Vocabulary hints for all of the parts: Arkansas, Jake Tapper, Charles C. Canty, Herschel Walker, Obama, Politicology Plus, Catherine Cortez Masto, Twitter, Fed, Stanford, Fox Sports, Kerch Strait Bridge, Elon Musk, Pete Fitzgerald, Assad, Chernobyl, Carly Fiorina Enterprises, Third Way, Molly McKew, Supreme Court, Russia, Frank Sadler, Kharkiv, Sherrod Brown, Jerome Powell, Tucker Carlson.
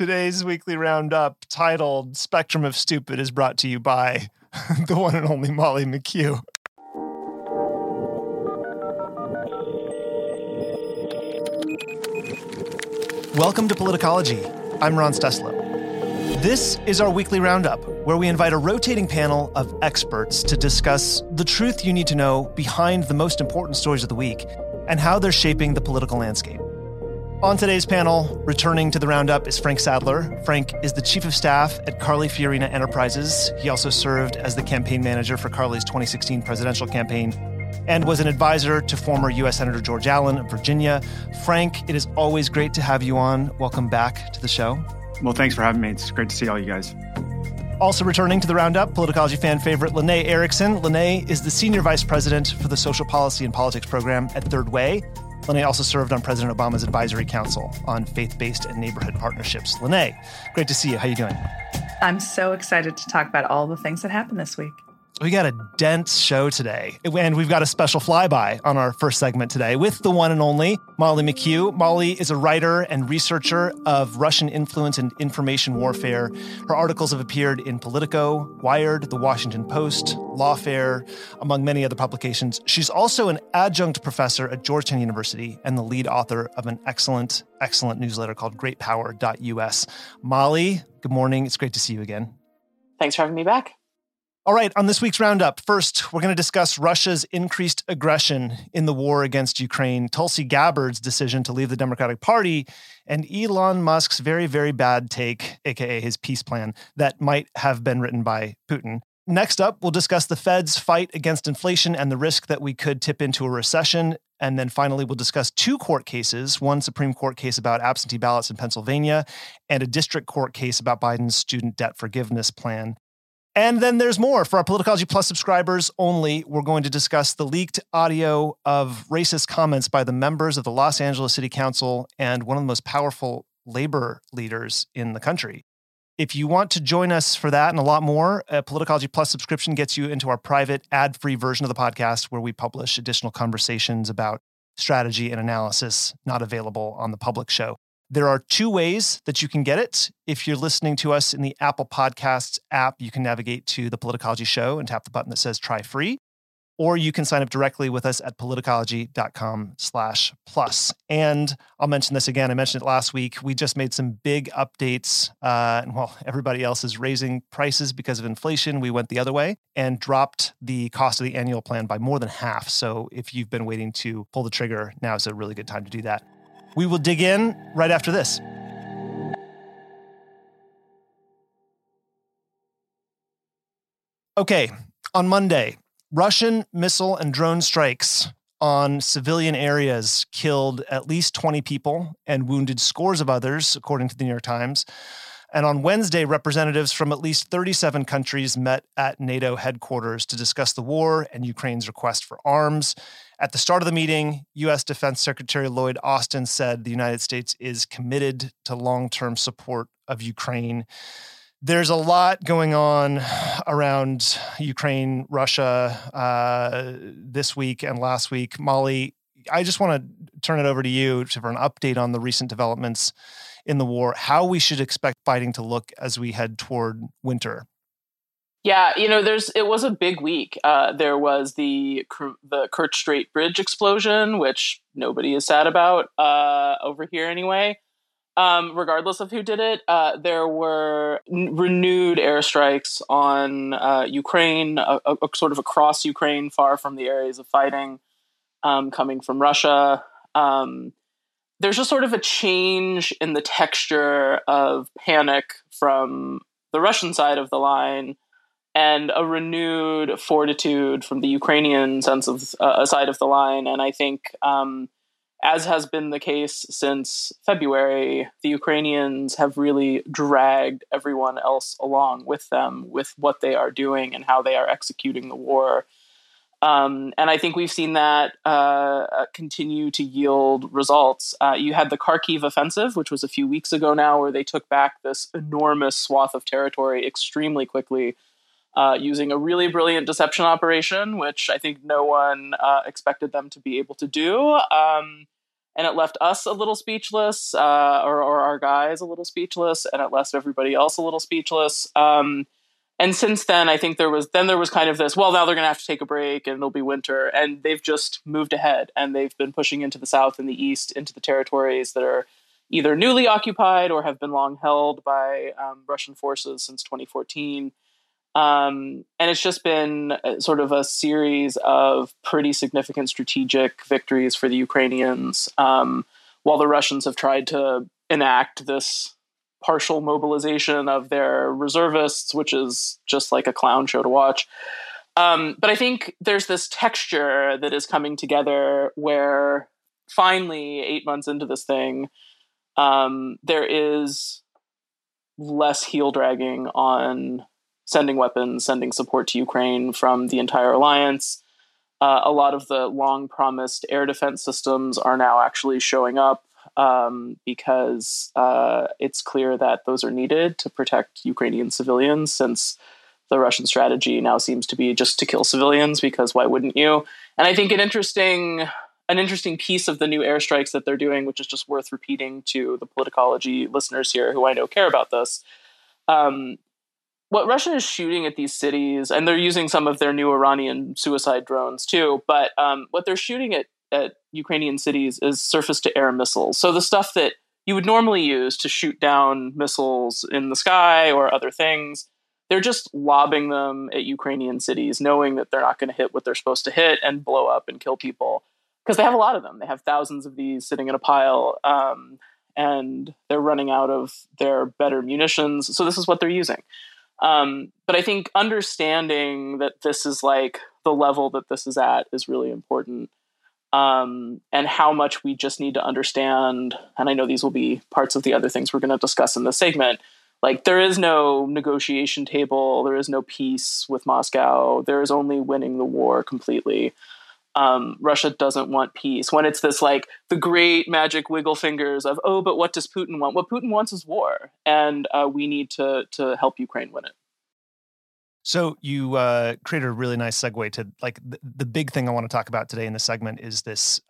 Today's weekly roundup titled Spectrum of Stupid is brought to you by the one and only Molly McKew. Welcome to Politicology. I'm Ron Steslow. This is our weekly roundup, where we invite a rotating panel of experts to discuss the truth you need to know behind the most important stories of the week and how they're shaping the political landscape. On today's panel, returning to the roundup is Frank Sadler. Frank is the chief of staff at Carly Fiorina Enterprises. He also served as the campaign manager for Carly's 2016 presidential campaign and was an advisor to former U.S. Senator George Allen of Virginia. Frank, it is always great to have you on. Welcome back to the show. Well, thanks for having me. It's great to see all you guys. Also returning to the roundup, Politicology fan favorite Lanae Erickson. Lanae is the senior vice president for the social policy and politics program at Third Way. Lanae also served on President Obama's advisory council on faith-based and neighborhood partnerships. Lanae, great to see you. How are you doing? I'm so excited to talk about all the things that happened this week. We got a dense show today, and we've got a special flyby on our first segment today with the one and only Molly McKew. Molly is a writer and researcher of Russian influence and information warfare. Her articles have appeared in Politico, Wired, The Washington Post, Lawfare, among many other publications. She's also an adjunct professor at Georgetown University and the lead author of an excellent newsletter called greatpower.us. Molly, good morning. It's great to see you again. Thanks for having me back. All right, on this week's roundup, first, we're going to discuss Russia's increased aggression in the war against Ukraine, Tulsi Gabbard's decision to leave the Democratic Party, and Elon Musk's very, very bad take, aka his peace plan, that might have been written by Putin. Next up, we'll discuss the Fed's fight against inflation and the risk that we could tip into a recession. And then finally, we'll discuss two court cases, one Supreme Court case about absentee ballots in Pennsylvania and a district court case about Biden's student debt forgiveness plan. And then there's more. For our Politicology Plus subscribers only, we're going to discuss the leaked audio of racist comments by the members of the Los Angeles City Council and one of the most powerful labor leaders in the country. If you want to join us for that and a lot more, a Politicology Plus subscription gets you into our private ad-free version of the podcast where we publish additional conversations about strategy and analysis not available on the public show. There are two ways that you can get it. If you're listening to us in the Apple Podcasts app, you can navigate to the Politicology show and tap the button that says try free, or you can sign up directly with us at politicology.com/plus. And I'll mention this again. I mentioned it last week. We just made some big updates. And while everybody else is raising prices because of inflation, we went the other way and dropped the cost of the annual plan by more than half. So if you've been waiting to pull the trigger, now is a really good time to do that. We will dig in right after this. Okay, on Monday, Russian missile and drone strikes on civilian areas killed at least 20 people and wounded scores of others, according to the New York Times. And on Wednesday, representatives from at least 37 countries met at NATO headquarters to discuss the war and Ukraine's request for arms. At the start of the meeting, U.S. Defense Secretary Lloyd Austin said the United States is committed to long-term support of Ukraine. There's a lot going on around Ukraine, Russia this week and last week. Molly, I just want to turn it over to you for an update on the recent developments in the war, how we should expect fighting to look as we head toward winter. Yeah, it was a big week. There was the Kerch Strait Bridge explosion, which nobody is sad about over here anyway. Regardless of who did it, there were renewed airstrikes on Ukraine, sort of across Ukraine, far from the areas of fighting coming from Russia. There's just sort of a change in the texture of panic from the Russian side of the line and a renewed fortitude from the Ukrainian sense of side of the line. And I think, as has been the case since February, the Ukrainians have really dragged everyone else along with them, with what they are doing and how they are executing the war. And I think we've seen that continue to yield results. You had the Kharkiv offensive, which was a few weeks ago now, where they took back this enormous swath of territory extremely quickly using a really brilliant deception operation, which I think no one expected them to be able to do. And it left us a little speechless, or our guys a little speechless, and it left everybody else a little speechless. And since then, I think there was kind of this, well, now they're going to have to take a break and it'll be winter. And they've just moved ahead and they've been pushing into the South and the East, into the territories that are either newly occupied or have been long held by Russian forces since 2014. And it's just been sort of a series of pretty significant strategic victories for the Ukrainians, while the Russians have tried to enact this partial mobilization of their reservists, which is just like a clown show to watch. But I think there's this texture that is coming together where finally, 8 months into this thing, there is less heel dragging on sending weapons, sending support to Ukraine from the entire alliance. A lot of the long promised air defense systems are now actually showing up, because it's clear that those are needed to protect Ukrainian civilians, since the Russian strategy now seems to be just to kill civilians, because why wouldn't you? And I think an interesting piece of the new airstrikes that they're doing, which is just worth repeating to the Politicology listeners here who I know care about this, what Russia is shooting at these cities, and they're using some of their new Iranian suicide drones too, but what they're shooting at Ukrainian cities is surface-to-air missiles. So the stuff that you would normally use to shoot down missiles in the sky or other things, they're just lobbing them at Ukrainian cities, knowing that they're not going to hit what they're supposed to hit and blow up and kill people, because they have a lot of them. They have thousands of these sitting in a pile, and they're running out of their better munitions. So this is what they're using. But I think understanding that this is like the level that this is at is really important. And how much we just need to understand, and I know these will be parts of the other things we're going to discuss in this segment, like there is no negotiation table, there is no peace with Moscow, there is only winning the war completely. Russia doesn't want peace. When it's this like the great magic wiggle fingers of, oh, but what does Putin want? What Putin wants is war, and we need to help Ukraine win it. So you created a really nice segue to like the big thing I want to talk about today in this segment is this.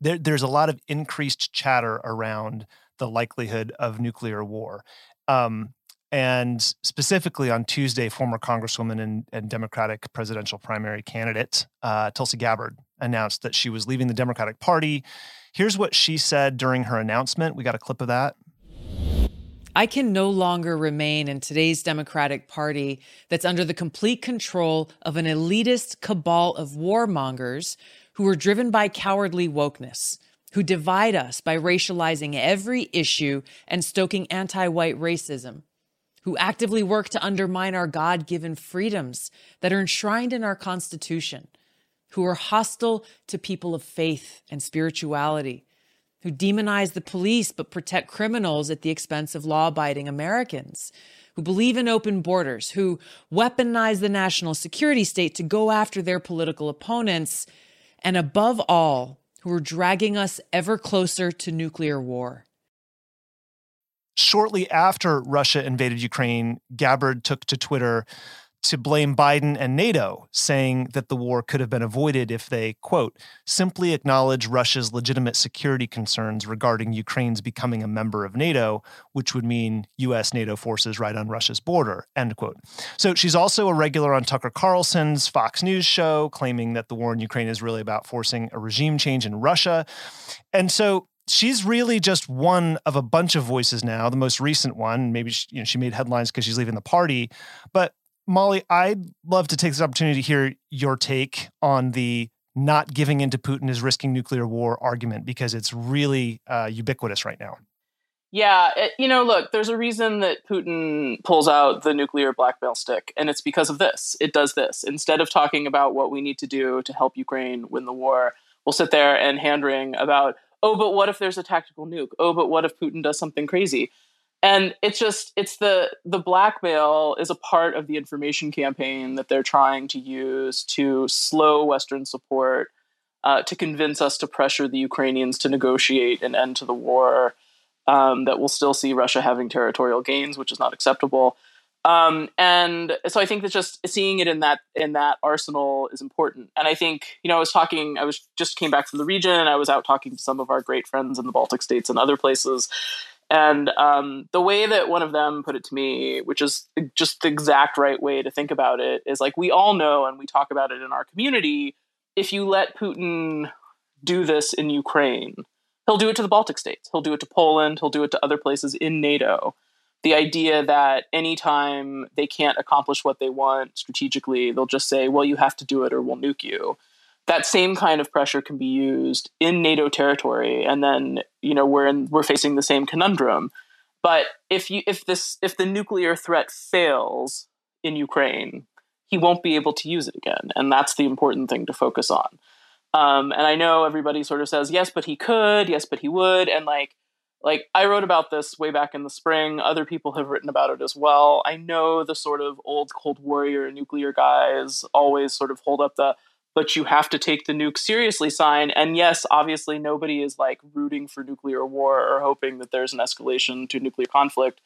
There's a lot of increased chatter around the likelihood of nuclear war. And specifically on Tuesday, former Congresswoman and Democratic presidential primary candidate Tulsi Gabbard announced that she was leaving the Democratic Party. Here's what she said during her announcement. We got a clip of that. I can no longer remain in today's Democratic Party that's under the complete control of an elitist cabal of warmongers who are driven by cowardly wokeness, who divide us by racializing every issue and stoking anti-white racism, who actively work to undermine our God-given freedoms that are enshrined in our Constitution, who are hostile to people of faith and spirituality, who demonize the police but protect criminals at the expense of law-abiding Americans, who believe in open borders, who weaponize the national security state to go after their political opponents, and above all, who are dragging us ever closer to nuclear war. Shortly after Russia invaded Ukraine, Gabbard took to Twitter to blame Biden and NATO, saying that the war could have been avoided if they, quote, simply acknowledge Russia's legitimate security concerns regarding Ukraine's becoming a member of NATO, which would mean U.S. NATO forces right on Russia's border, end quote. So she's also a regular on Tucker Carlson's Fox News show, claiming that the war in Ukraine is really about forcing a regime change in Russia. And so she's really just one of a bunch of voices now, the most recent one. Maybe she made headlines because she's leaving the party, but Molly, I'd love to take this opportunity to hear your take on the not giving into Putin is risking nuclear war argument, because it's really ubiquitous right now. Yeah. Look, there's a reason that Putin pulls out the nuclear blackmail stick, and it's because of this. It does this. Instead of talking about what we need to do to help Ukraine win the war, we'll sit there and hand-wring about, oh, but what if there's a tactical nuke? Oh, but what if Putin does something crazy? And it's just, it's the blackmail is a part of the information campaign that they're trying to use to slow Western support, to convince us to pressure the Ukrainians to negotiate an end to the war, that will still see Russia having territorial gains, which is not acceptable. And so I think that just seeing it in that arsenal is important. And I think, you know, I just came back from the region. I was out talking to some of our great friends in the Baltic states and other places. And the way that one of them put it to me, which is just the exact right way to think about it, is like, we all know, and we talk about it in our community, if you let Putin do this in Ukraine, he'll do it to the Baltic states. He'll do it to Poland. He'll do it to other places in NATO. The idea that anytime they can't accomplish what they want strategically, they'll just say, well, you have to do it or we'll nuke you. That same kind of pressure can be used in NATO territory. And then, you know, we're facing the same conundrum. But if the nuclear threat fails in Ukraine, he won't be able to use it again. And that's the important thing to focus on. And I know everybody sort of says, yes, but he could, yes, but he would. And like I wrote about this way back in the spring. Other people have written about it as well. I know the sort of old Cold Warrior nuclear guys always sort of hold up the, but you have to take the nuke seriously sign. And yes, obviously nobody is like rooting for nuclear war or hoping that there's an escalation to nuclear conflict.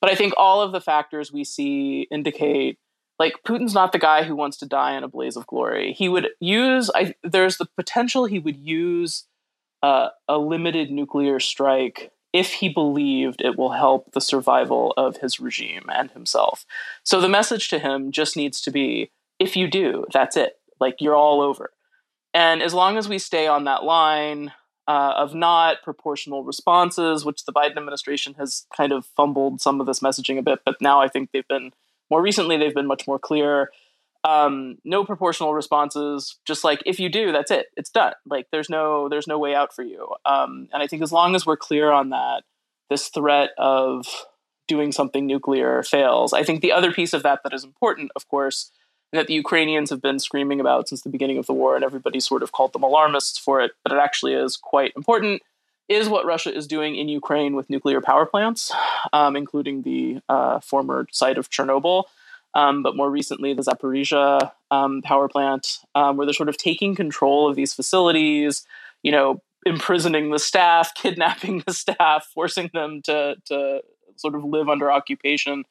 But I think all of the factors we see indicate like Putin's not the guy who wants to die in a blaze of glory. He would use, there's the potential he would use a limited nuclear strike if he believed it will help the survival of his regime and himself. So the message to him just needs to be, if you do, that's it. Like, you're all over. And as long as we stay on that line of not proportional responses, which the Biden administration has kind of fumbled some of this messaging a bit, but now I think more recently, they've been much more clear. No proportional responses, just like, if you do, that's it. It's done. Like, there's no way out for you. And I think as long as we're clear on that, this threat of doing something nuclear fails. I think the other piece of that is important, of course, that the Ukrainians have been screaming about since the beginning of the war, and everybody sort of called them alarmists for it, but it actually is quite important, is what Russia is doing in Ukraine with nuclear power plants, including the former site of Chernobyl, but more recently the Zaporizhzhia power plant, where they're sort of taking control of these facilities, you know, imprisoning the staff, kidnapping the staff, forcing them to sort of live under occupation.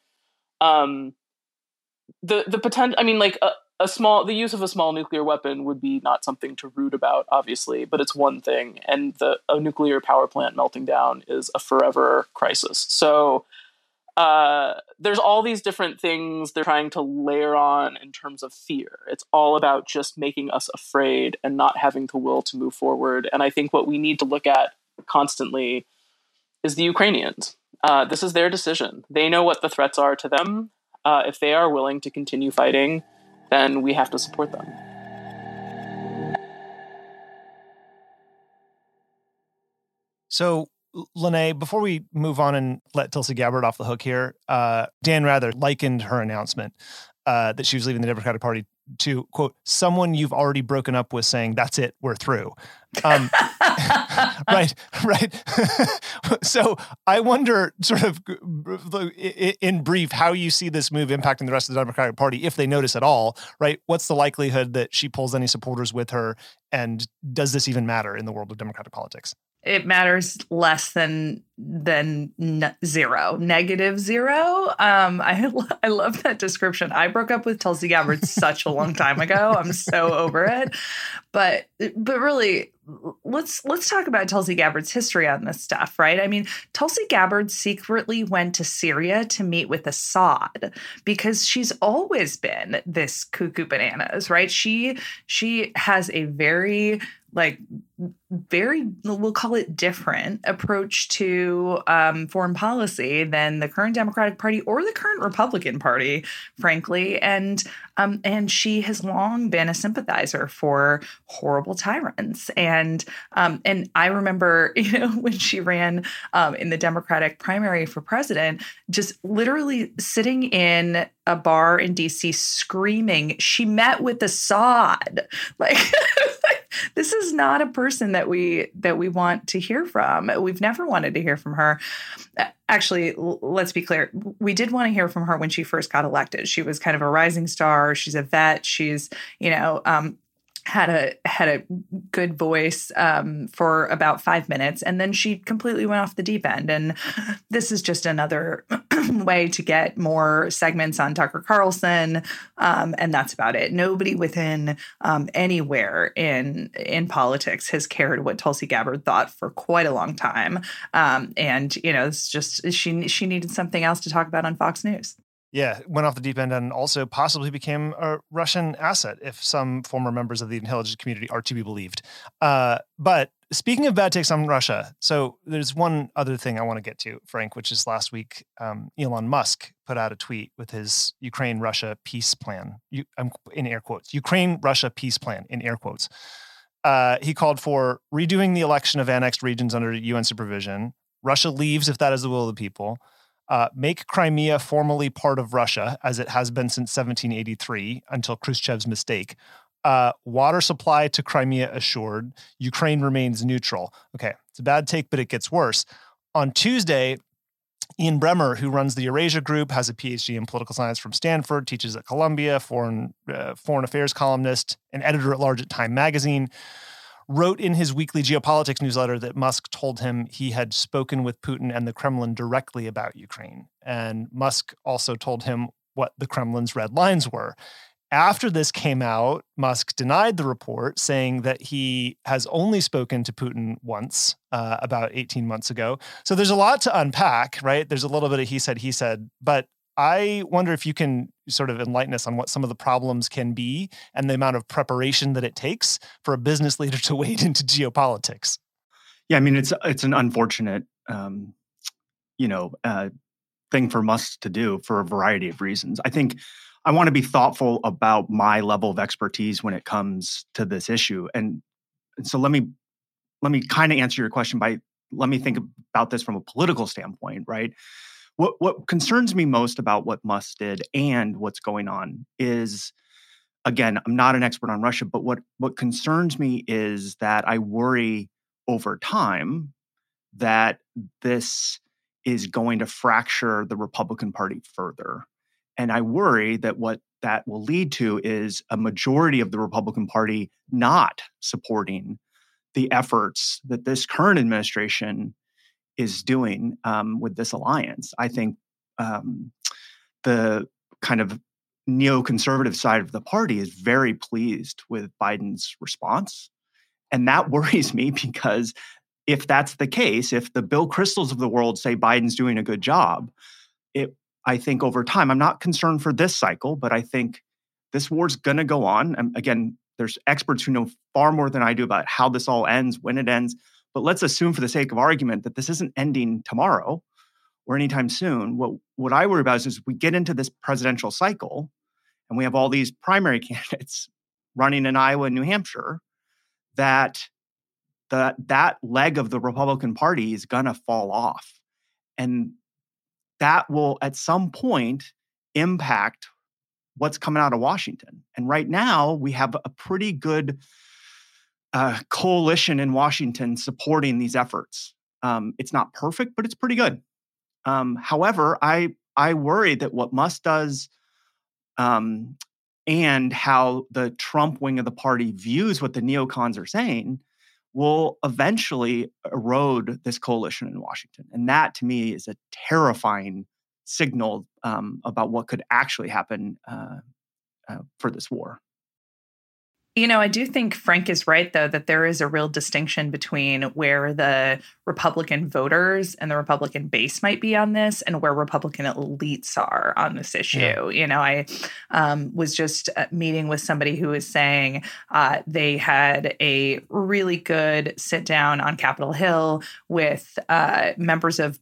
The potential, I mean, like the use of a small nuclear weapon would be not something to root about, obviously, but it's one thing. And a nuclear power plant melting down is a forever crisis. So there's all these different things they're trying to layer on in terms of fear. It's all about just making us afraid and not having the will to move forward. And I think what we need to look at constantly is the Ukrainians. This is their decision. They know what the threats are to them. If they are willing to continue fighting, then we have to support them. So, Lanae, before we move on and let Tulsi Gabbard off the hook here, Dan Rather likened her announcement that she was leaving the Democratic Party to, quote, someone you've already broken up with saying, that's it, we're through. Right. So I wonder sort of in brief how you see this move impacting the rest of the Democratic Party, if they notice at all, right? What's the likelihood that she pulls any supporters with her? And does this even matter in the world of Democratic politics? It matters less than zero, negative zero. I love that description. I broke up with Tulsi Gabbard such a long time ago. I'm so over it. But really, let's talk about Tulsi Gabbard's history on this stuff, right? I mean, Tulsi Gabbard secretly went to Syria to meet with Assad because she's always been this cuckoo bananas, right? She has a very, we'll call it different approach to foreign policy than the current Democratic Party or the current Republican Party, frankly. And she has long been a sympathizer for horrible tyrants. And I remember, you know, when she ran in the Democratic primary for president, just literally sitting in a bar in D.C. screaming, she met with Assad. Like, this is not a person that we want to hear from. We've never wanted to hear from her. Actually, let's be clear. We did want to hear from her when she first got elected. She was kind of a rising star. She's a vet. She's, you know, had a good voice for about 5 minutes, and then she completely went off the deep end. And this is just another way to get more segments on Tucker Carlson, and that's about it. Nobody within anywhere in politics has cared what Tulsi Gabbard thought for quite a long time, and you know, it's just she needed something else to talk about on Fox News. Yeah, went off the deep end and also possibly became a Russian asset if some former members of the intelligence community are to be believed. But speaking of bad takes on Russia, so there's one other thing I want to get to, Frank, which is last week Elon Musk put out a tweet with his Ukraine-Russia peace plan. I'm in air quotes. Ukraine-Russia peace plan in air quotes. He called for redoing the election of annexed regions under UN supervision. Russia leaves if that is the will of the people. Make Crimea formally part of Russia, as it has been since 1783 until Khrushchev's mistake. Water supply to Crimea assured. Ukraine remains neutral. Okay, it's a bad take, but it gets worse. On Tuesday, Ian Bremmer, who runs the Eurasia Group, has a PhD in political science from Stanford, teaches at Columbia, foreign affairs columnist, and editor-at-large at Time magazine, wrote in his weekly geopolitics newsletter that Musk told him he had spoken with Putin and the Kremlin directly about Ukraine. And Musk also told him what the Kremlin's red lines were. After this came out, Musk denied the report, saying that he has only spoken to Putin once, about 18 months ago. So there's a lot to unpack, right? There's a little bit of he said, but I wonder if you can sort of enlighten us on what some of the problems can be and the amount of preparation that it takes for a business leader to wade into geopolitics. Yeah, I mean, it's an unfortunate, thing for Musk to do for a variety of reasons. I think I want to be thoughtful about my level of expertise when it comes to this issue. And so let me kind of answer your question by, let me think about this from a political standpoint, right? What concerns me most about what Musk did and what's going on is, again, I'm not an expert on Russia, but what concerns me is that I worry over time that this is going to fracture the Republican Party further. And I worry that what that will lead to is a majority of the Republican Party not supporting the efforts that this current administration is doing with this alliance. I think the kind of neoconservative side of the party is very pleased with Biden's response. And that worries me because if that's the case, if the Bill Kristels of the world say Biden's doing a good job, I think over time, I'm not concerned for this cycle, but I think this war's gonna go on. And again, there's experts who know far more than I do about how this all ends, when it ends. But let's assume for the sake of argument that this isn't ending tomorrow or anytime soon. What I worry about is we get into this presidential cycle and we have all these primary candidates running in Iowa and New Hampshire, that that leg of the Republican Party is going to fall off. And that will at some point impact what's coming out of Washington. And right now we have a pretty good coalition in Washington supporting these efforts. It's not perfect, but it's pretty good. However, I worry that what Musk does and how the Trump wing of the party views what the neocons are saying will eventually erode this coalition in Washington. And that, to me, is a terrifying signal about what could actually happen for this war. You know, I do think Frank is right, though, that there is a real distinction between where the Republican voters and the Republican base might be on this and where Republican elites are on this issue. Yeah. You know, I was just meeting with somebody who was saying they had a really good sit down on Capitol Hill with members of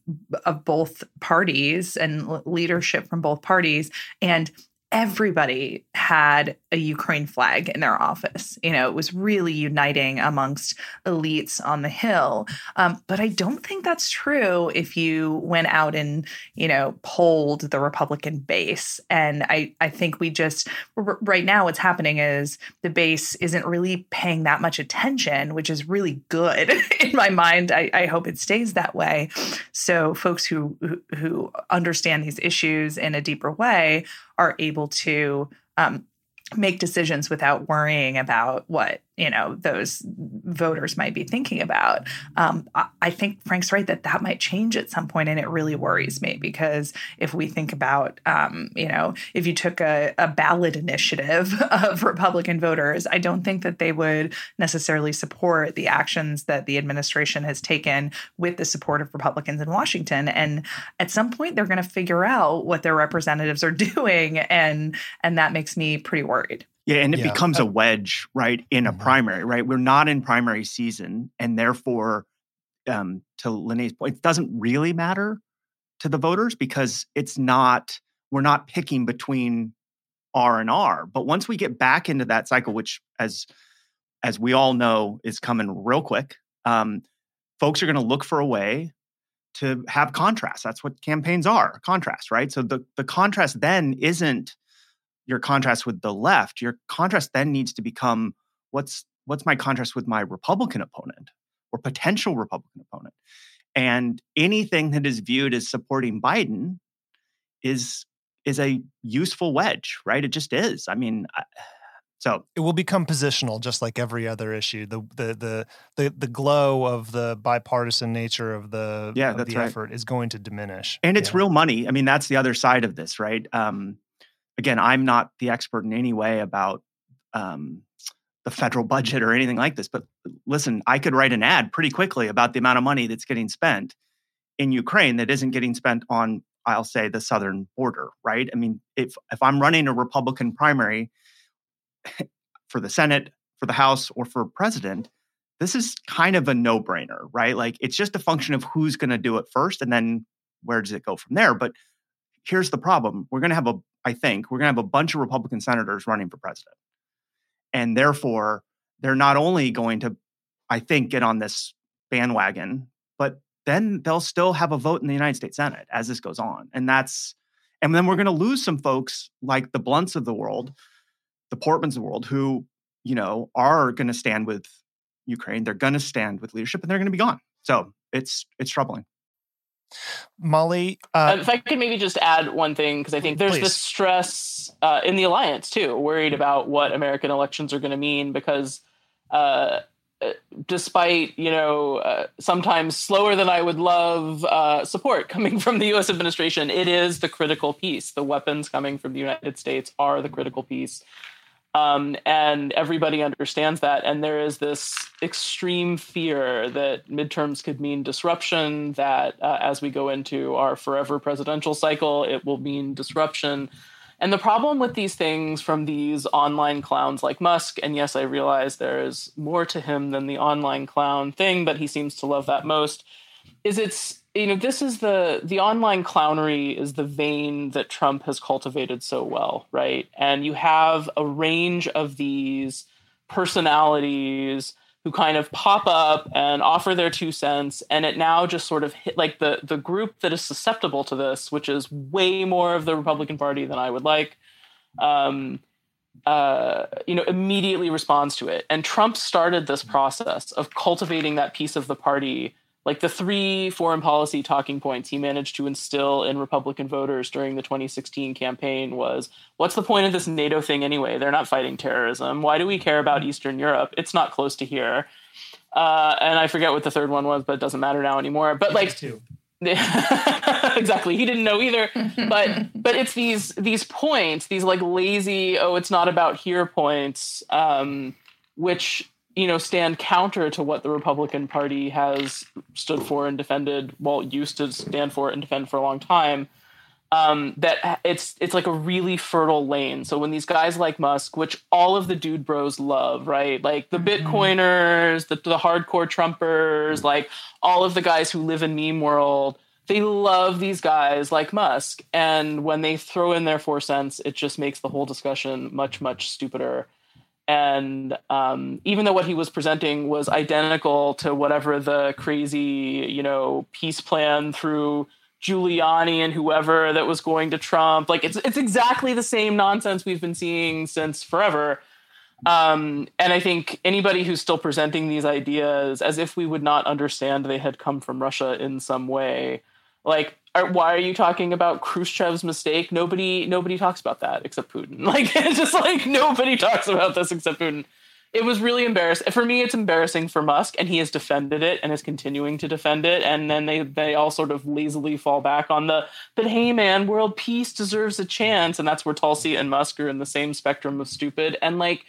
both parties and leadership from both parties, and everybody had a Ukraine flag in their office. You know, it was really uniting amongst elites on the Hill. But I don't think that's true if you went out and, you know, polled the Republican base. And I think we just, right now what's happening is the base isn't really paying that much attention, which is really good in my mind. I hope it stays that way. So folks who understand these issues in a deeper way are able to make decisions without worrying about what, you know, those voters might be thinking about. I think Frank's right that that might change at some point, and it really worries me because if we think about, you know, if you took a ballot initiative of Republican voters, I don't think that they would necessarily support the actions that the administration has taken with the support of Republicans in Washington. And at some point, they're going to figure out what their representatives are doing, and that makes me pretty worried. Yeah, and it becomes a wedge, right, in a primary, right? We're not in primary season, and therefore, to Lanae's point, it doesn't really matter to the voters because it's not, we're not picking between R and R. But once we get back into that cycle, which as we all know is coming real quick, folks are going to look for a way to have contrast. That's what campaigns are, contrast, right? So the contrast then isn't your contrast with the left. Your contrast then needs to become what's my contrast with my Republican opponent or potential Republican opponent. And anything that is viewed as supporting Biden is a useful wedge, right? It just is. I mean, so it will become positional, just like every other issue. The glow of the bipartisan nature of the effort is going to diminish, and it's real money. I mean, that's the other side of this, right? Again, I'm not the expert in any way about the federal budget or anything like this, but listen, I could write an ad pretty quickly about the amount of money that's getting spent in Ukraine that isn't getting spent on, I'll say, the southern border, right? I mean, if I'm running a Republican primary for the Senate, for the House, or for president, this is kind of a no-brainer, right? Like, it's just a function of who's going to do it first, and then where does it go from there? But here's the problem. I think we're going to have a bunch of Republican senators running for president. And therefore, they're not only going to, I think, get on this bandwagon, but then they'll still have a vote in the United States Senate as this goes on. And then we're going to lose some folks like the Blunts of the world, the Portmans of the world, who, you know, are going to stand with Ukraine. They're going to stand with leadership, and they're going to be gone. So it's troubling. Molly, if I could maybe just add one thing, because I think there's this stress in the alliance too, worried about what American elections are going to mean, because despite, you know, sometimes slower than I would love support coming from the U.S. administration, it is the critical piece. The weapons coming from the United States are the critical piece. And everybody understands that. And there is this extreme fear that midterms could mean disruption, that as we go into our forever presidential cycle, it will mean disruption. And the problem with these things from these online clowns like Musk, and yes, I realize there is more to him than the online clown thing, but he seems to love that most, is it's, you know, this is the online clownery is the vein that Trump has cultivated so well, right? And you have a range of these personalities who kind of pop up and offer their 2 cents. And it now just sort of hit like the group that is susceptible to this, which is way more of the Republican Party than I would like, you know, immediately responds to it. And Trump started this process of cultivating that piece of the party. Like the 3 foreign policy talking points he managed to instill in Republican voters during the 2016 campaign was, what's the point of this NATO thing anyway? They're not fighting terrorism. Why do we care about Eastern Europe? It's not close to here. And I forget what the third one was, but it doesn't matter now anymore. But like, exactly. He didn't know either. But it's these points, these like lazy, oh, it's not about here points, which, you know, stand counter to what the Republican Party has stood for and defended, well, used to stand for and defend for a long time, that it's like a really fertile lane. So when these guys like Musk, which all of the dude bros love, right? Like the Bitcoiners, the hardcore Trumpers, like all of the guys who live in meme world, they love these guys like Musk. And when they throw in their 4 cents, it just makes the whole discussion much, much stupider. And even though what he was presenting was identical to whatever the crazy, you know, peace plan through Giuliani and whoever that was going to Trump, like it's exactly the same nonsense we've been seeing since forever. And I think anybody who's still presenting these ideas as if we would not understand they had come from Russia in some way, like why are you talking about Khrushchev's mistake? Nobody talks about that except Putin. Like, it's just like nobody talks about this except Putin. It was really embarrassing. For me, it's embarrassing for Musk, and he has defended it and is continuing to defend it. And then they all sort of lazily fall back on the, but hey, man, world peace deserves a chance. And that's where Tulsi and Musk are in the same spectrum of stupid. And like,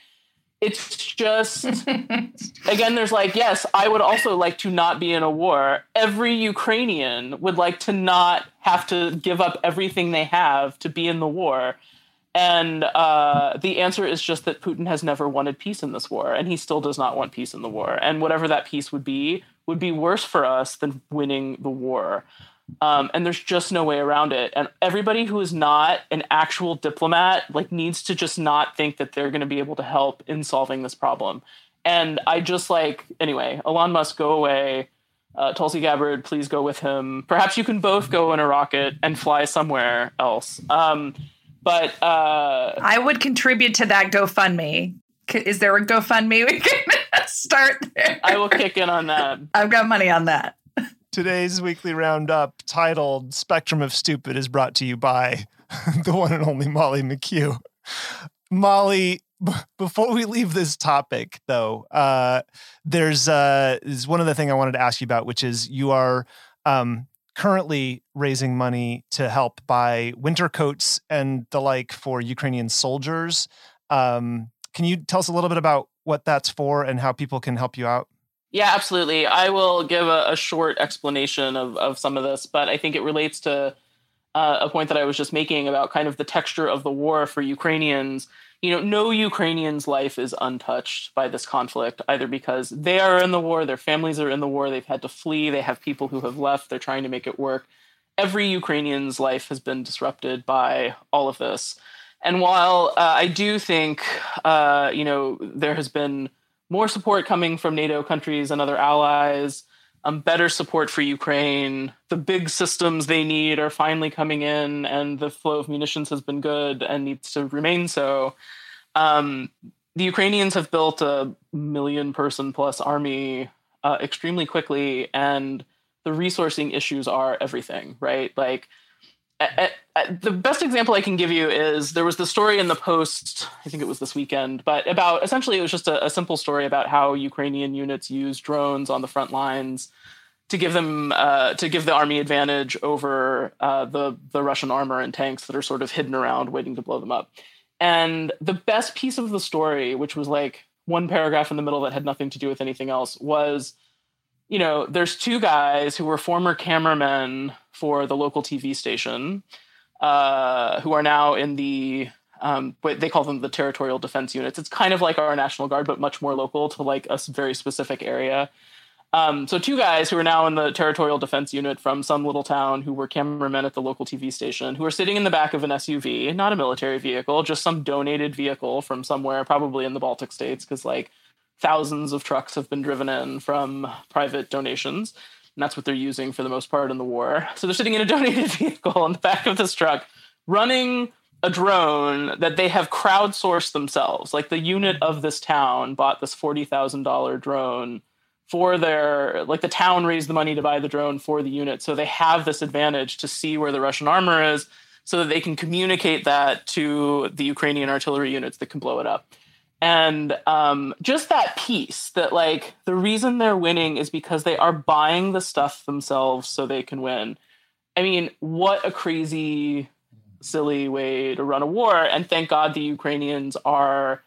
it's just, again, there's like, yes, I would also like to not be in a war. Every Ukrainian would like to not have to give up everything they have to be in the war. And the answer is just that Putin has never wanted peace in this war, and he still does not want peace in the war. And whatever that peace would be worse for us than winning the war. And there's just no way around it. And everybody who is not an actual diplomat, like, needs to just not think that they're going to be able to help in solving this problem. And I just like, anyway, Elon Musk, go away. Tulsi Gabbard, please go with him. Perhaps you can both go in a rocket and fly somewhere else. But I would contribute to that GoFundMe. Is there a GoFundMe we can start there? I will kick in on that. I've got money on that. Today's weekly roundup, titled Spectrum of Stupid, is brought to you by the one and only Molly McKew. Molly, before we leave this topic, though, there's one other thing I wanted to ask you about, which is you are... currently raising money to help buy winter coats and the like for Ukrainian soldiers. Can you tell us a little bit about what that's for and how people can help you out? Yeah, absolutely. I will give a short explanation of some of this, but I think it relates to a point that I was just making about kind of the texture of the war for Ukrainians. You know, no Ukrainian's life is untouched by this conflict, either because they are in the war, their families are in the war, they've had to flee, they have people who have left, they're trying to make it work. Every Ukrainian's life has been disrupted by all of this. And while I do think, you know, there has been more support coming from NATO countries and other allies, better support for Ukraine, the big systems they need are finally coming in, and the flow of munitions has been good and needs to remain so. The Ukrainians have built a 1 million person plus army extremely quickly, and the resourcing issues are everything, right? Like, the best example I can give you is there was the story in the Post, I think it was this weekend, but about essentially it was just a simple story about how Ukrainian units use drones on the front lines to give them to give the army advantage over the Russian armor and tanks that are sort of hidden around waiting to blow them up. And the best piece of the story, which was like one paragraph in the middle that had nothing to do with anything else, was, you know, there's two guys who were former cameramen for the local TV station who are now in the, what they call them, the territorial defense units. It's kind of like our National Guard, but much more local to like a very specific area. So two guys who are now in the territorial defense unit from some little town who were cameramen at the local TV station, who are sitting in the back of an SUV, not a military vehicle, just some donated vehicle from somewhere, probably in the Baltic states, because like thousands of trucks have been driven in from private donations. And that's what they're using for the most part in the war. So they're sitting in a donated vehicle on the back of this truck, running a drone that they have crowdsourced themselves. Like, the unit of this town bought this $40,000 drone for their, like, the town raised the money to buy the drone for the unit. So they have this advantage to see where the Russian armor is so that they can communicate that to the Ukrainian artillery units that can blow it up. And just that piece that, like, the reason they're winning is because they are buying the stuff themselves so they can win. I mean, what a crazy, silly way to run a war. And thank God the Ukrainians are,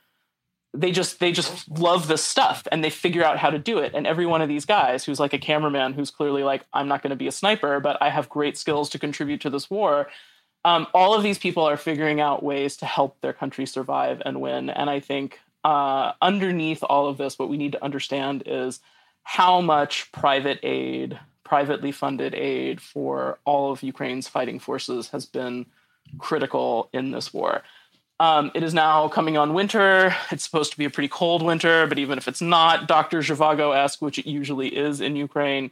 they just love this stuff and they figure out how to do it. And every one of these guys who's like a cameraman, who's clearly like, I'm not going to be a sniper, but I have great skills to contribute to this war. All of these people are figuring out ways to help their country survive and win. And I think underneath all of this, what we need to understand is how much private aid, privately funded aid for all of Ukraine's fighting forces has been critical in this war. It is now coming on winter. It's supposed to be a pretty cold winter, but even if it's not Dr. Zhivago-esque, which it usually is in Ukraine,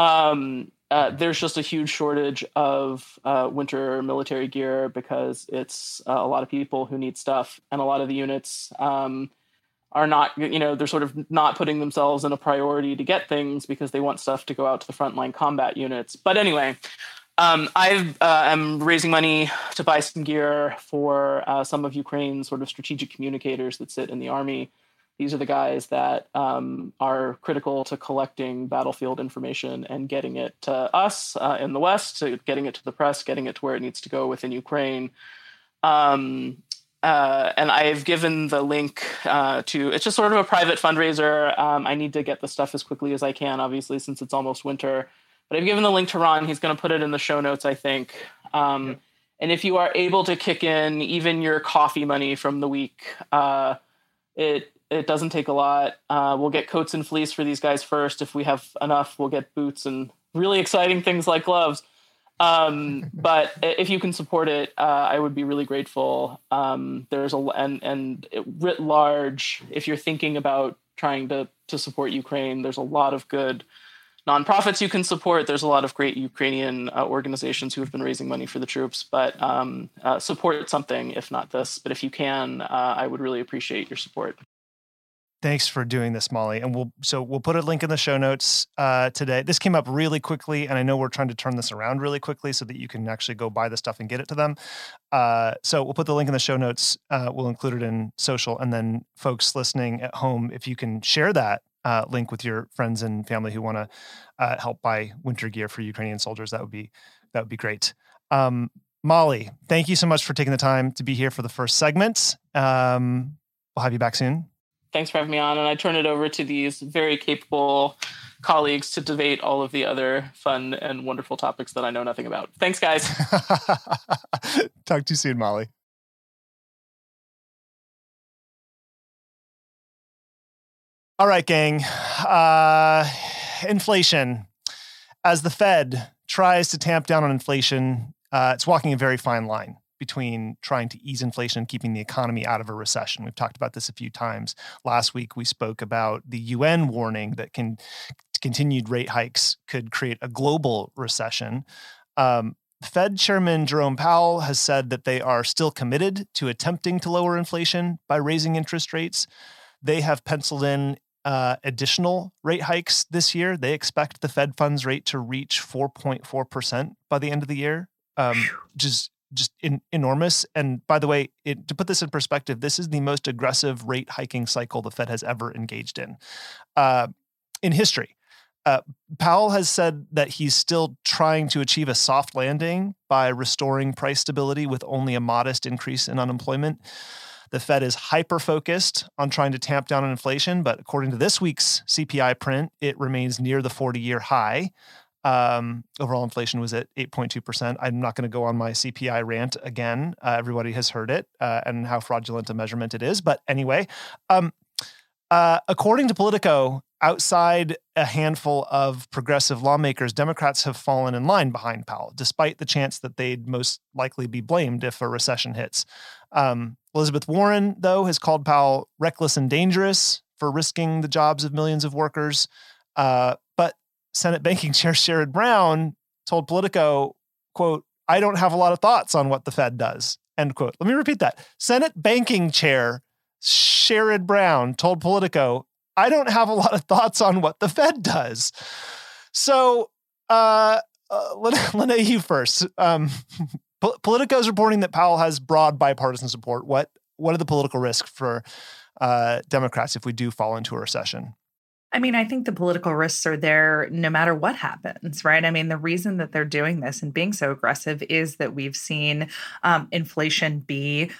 there's just a huge shortage of winter military gear because it's a lot of people who need stuff, and a lot of the units are not, you know, they're sort of not putting themselves in a priority to get things because they want stuff to go out to the frontline combat units. But anyway, I'm raising money to buy some gear for some of Ukraine's sort of strategic communicators that sit in the army. These are the guys that are critical to collecting battlefield information and getting it to us in the West, to getting it to the press, getting it to where it needs to go within Ukraine. And I've given the link to, it's just sort of a private fundraiser. I need to get the stuff as quickly as I can, obviously, since it's almost winter. But I've given the link to Ron. He's going to put it in the show notes, I think. And if you are able to kick in even your coffee money from the week, it doesn't take a lot. We'll get coats and fleece for these guys first. If we have enough, we'll get boots and really exciting things like gloves. But if you can support it, I would be really grateful. Writ large, if you're thinking about trying to support Ukraine, there's a lot of good nonprofits you can support. There's a lot of great Ukrainian organizations who have been raising money for the troops, but support something, if not this. But if you can, I would really appreciate your support. Thanks for doing this, Molly. And we'll put a link in the show notes today. This came up really quickly, and I know we're trying to turn this around really quickly so that you can actually go buy the stuff and get it to them. So we'll put the link in the show notes. We'll include it in social. And then folks listening at home, if you can share that link with your friends and family who want to help buy winter gear for Ukrainian soldiers, that would be great. Molly, thank you so much for taking the time to be here for the first segment. We'll have you back soon. Thanks for having me on. And I turn it over to these very capable colleagues to debate all of the other fun and wonderful topics that I know nothing about. Thanks, guys. Talk to you soon, Molly. All right, gang. Inflation. As the Fed tries to tamp down on inflation, it's walking a very fine line between trying to ease inflation and keeping the economy out of a recession. We've talked about this a few times. Last week, we spoke about the UN warning that continued rate hikes could create a global recession. Fed Chairman Jerome Powell has said that they are still committed to attempting to lower inflation by raising interest rates. They have penciled in additional rate hikes this year. They expect the Fed funds rate to reach 4.4% by the end of the year, which is just enormous. And by the way, to put this in perspective, this is the most aggressive rate hiking cycle the Fed has ever engaged in history. Powell has said that he's still trying to achieve a soft landing by restoring price stability with only a modest increase in unemployment. The Fed is hyper-focused on trying to tamp down on inflation, but according to this week's CPI print, it remains near the 40-year high. Overall inflation was at 8.2%. I'm not going to go on my CPI rant again. Everybody has heard it and how fraudulent a measurement it is. But anyway, according to Politico, outside a handful of progressive lawmakers, Democrats have fallen in line behind Powell, despite the chance that they'd most likely be blamed if a recession hits. Elizabeth Warren, though, has called Powell reckless and dangerous for risking the jobs of millions of workers. But Senate Banking Chair Sherrod Brown told Politico, quote, "I don't have a lot of thoughts on what the Fed does," end quote. Let me repeat that. Senate Banking Chair Sherrod Brown told Politico, "I don't have a lot of thoughts on what the Fed does." So, Lanae, you first. Politico is reporting that Powell has broad bipartisan support. What are the political risks for Democrats if we do fall into a recession? I mean, I think the political risks are there no matter what happens, right? I mean, the reason that they're doing this and being so aggressive is that we've seen inflation be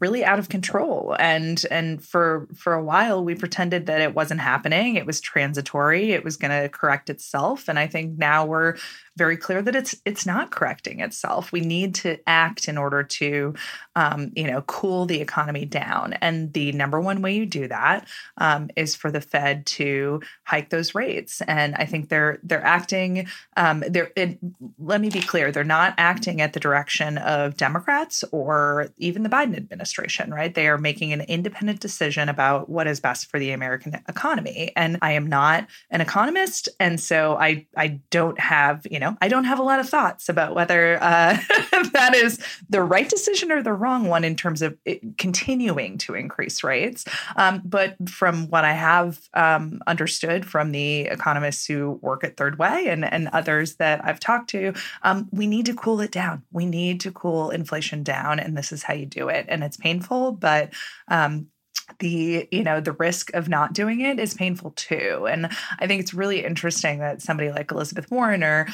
really out of control. And for a while, we pretended that it wasn't happening. It was transitory. It was going to correct itself. And I think now we're very clear that it's not correcting itself. We need to act in order to, cool the economy down. And the number one way you do that is for the Fed to hike those rates. And I think they're acting. Let me be clear, they're not acting at the direction of Democrats or even the Biden administration, right? They are making an independent decision about what is best for the American economy. And I am not an economist. And so I don't have, I don't have a lot of thoughts about whether that is the right decision or the wrong one in terms of it continuing to increase rates. But from what I have understood from the economists who work at Third Way and others that I've talked to, we need to cool it down. We need to cool inflation down. And this is how you do it. And it's painful, but the risk of not doing it is painful too. And I think it's really interesting that somebody like Elizabeth Warren or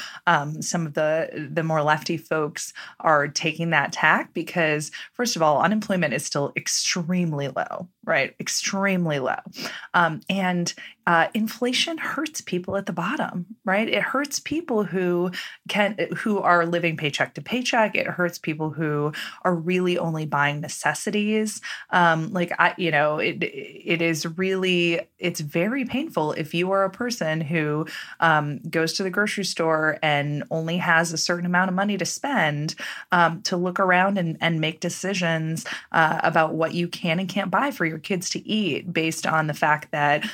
some of the more lefty folks are taking that tack because, first of all, unemployment is still extremely low, right? Extremely low. And inflation hurts people at the bottom, right? It hurts people who are living paycheck to paycheck. It hurts people who are really only buying necessities. It's very painful if you are a person who goes to the grocery store and only has a certain amount of money to spend to look around and make decisions about what you can and can't buy for your kids to eat based on the fact that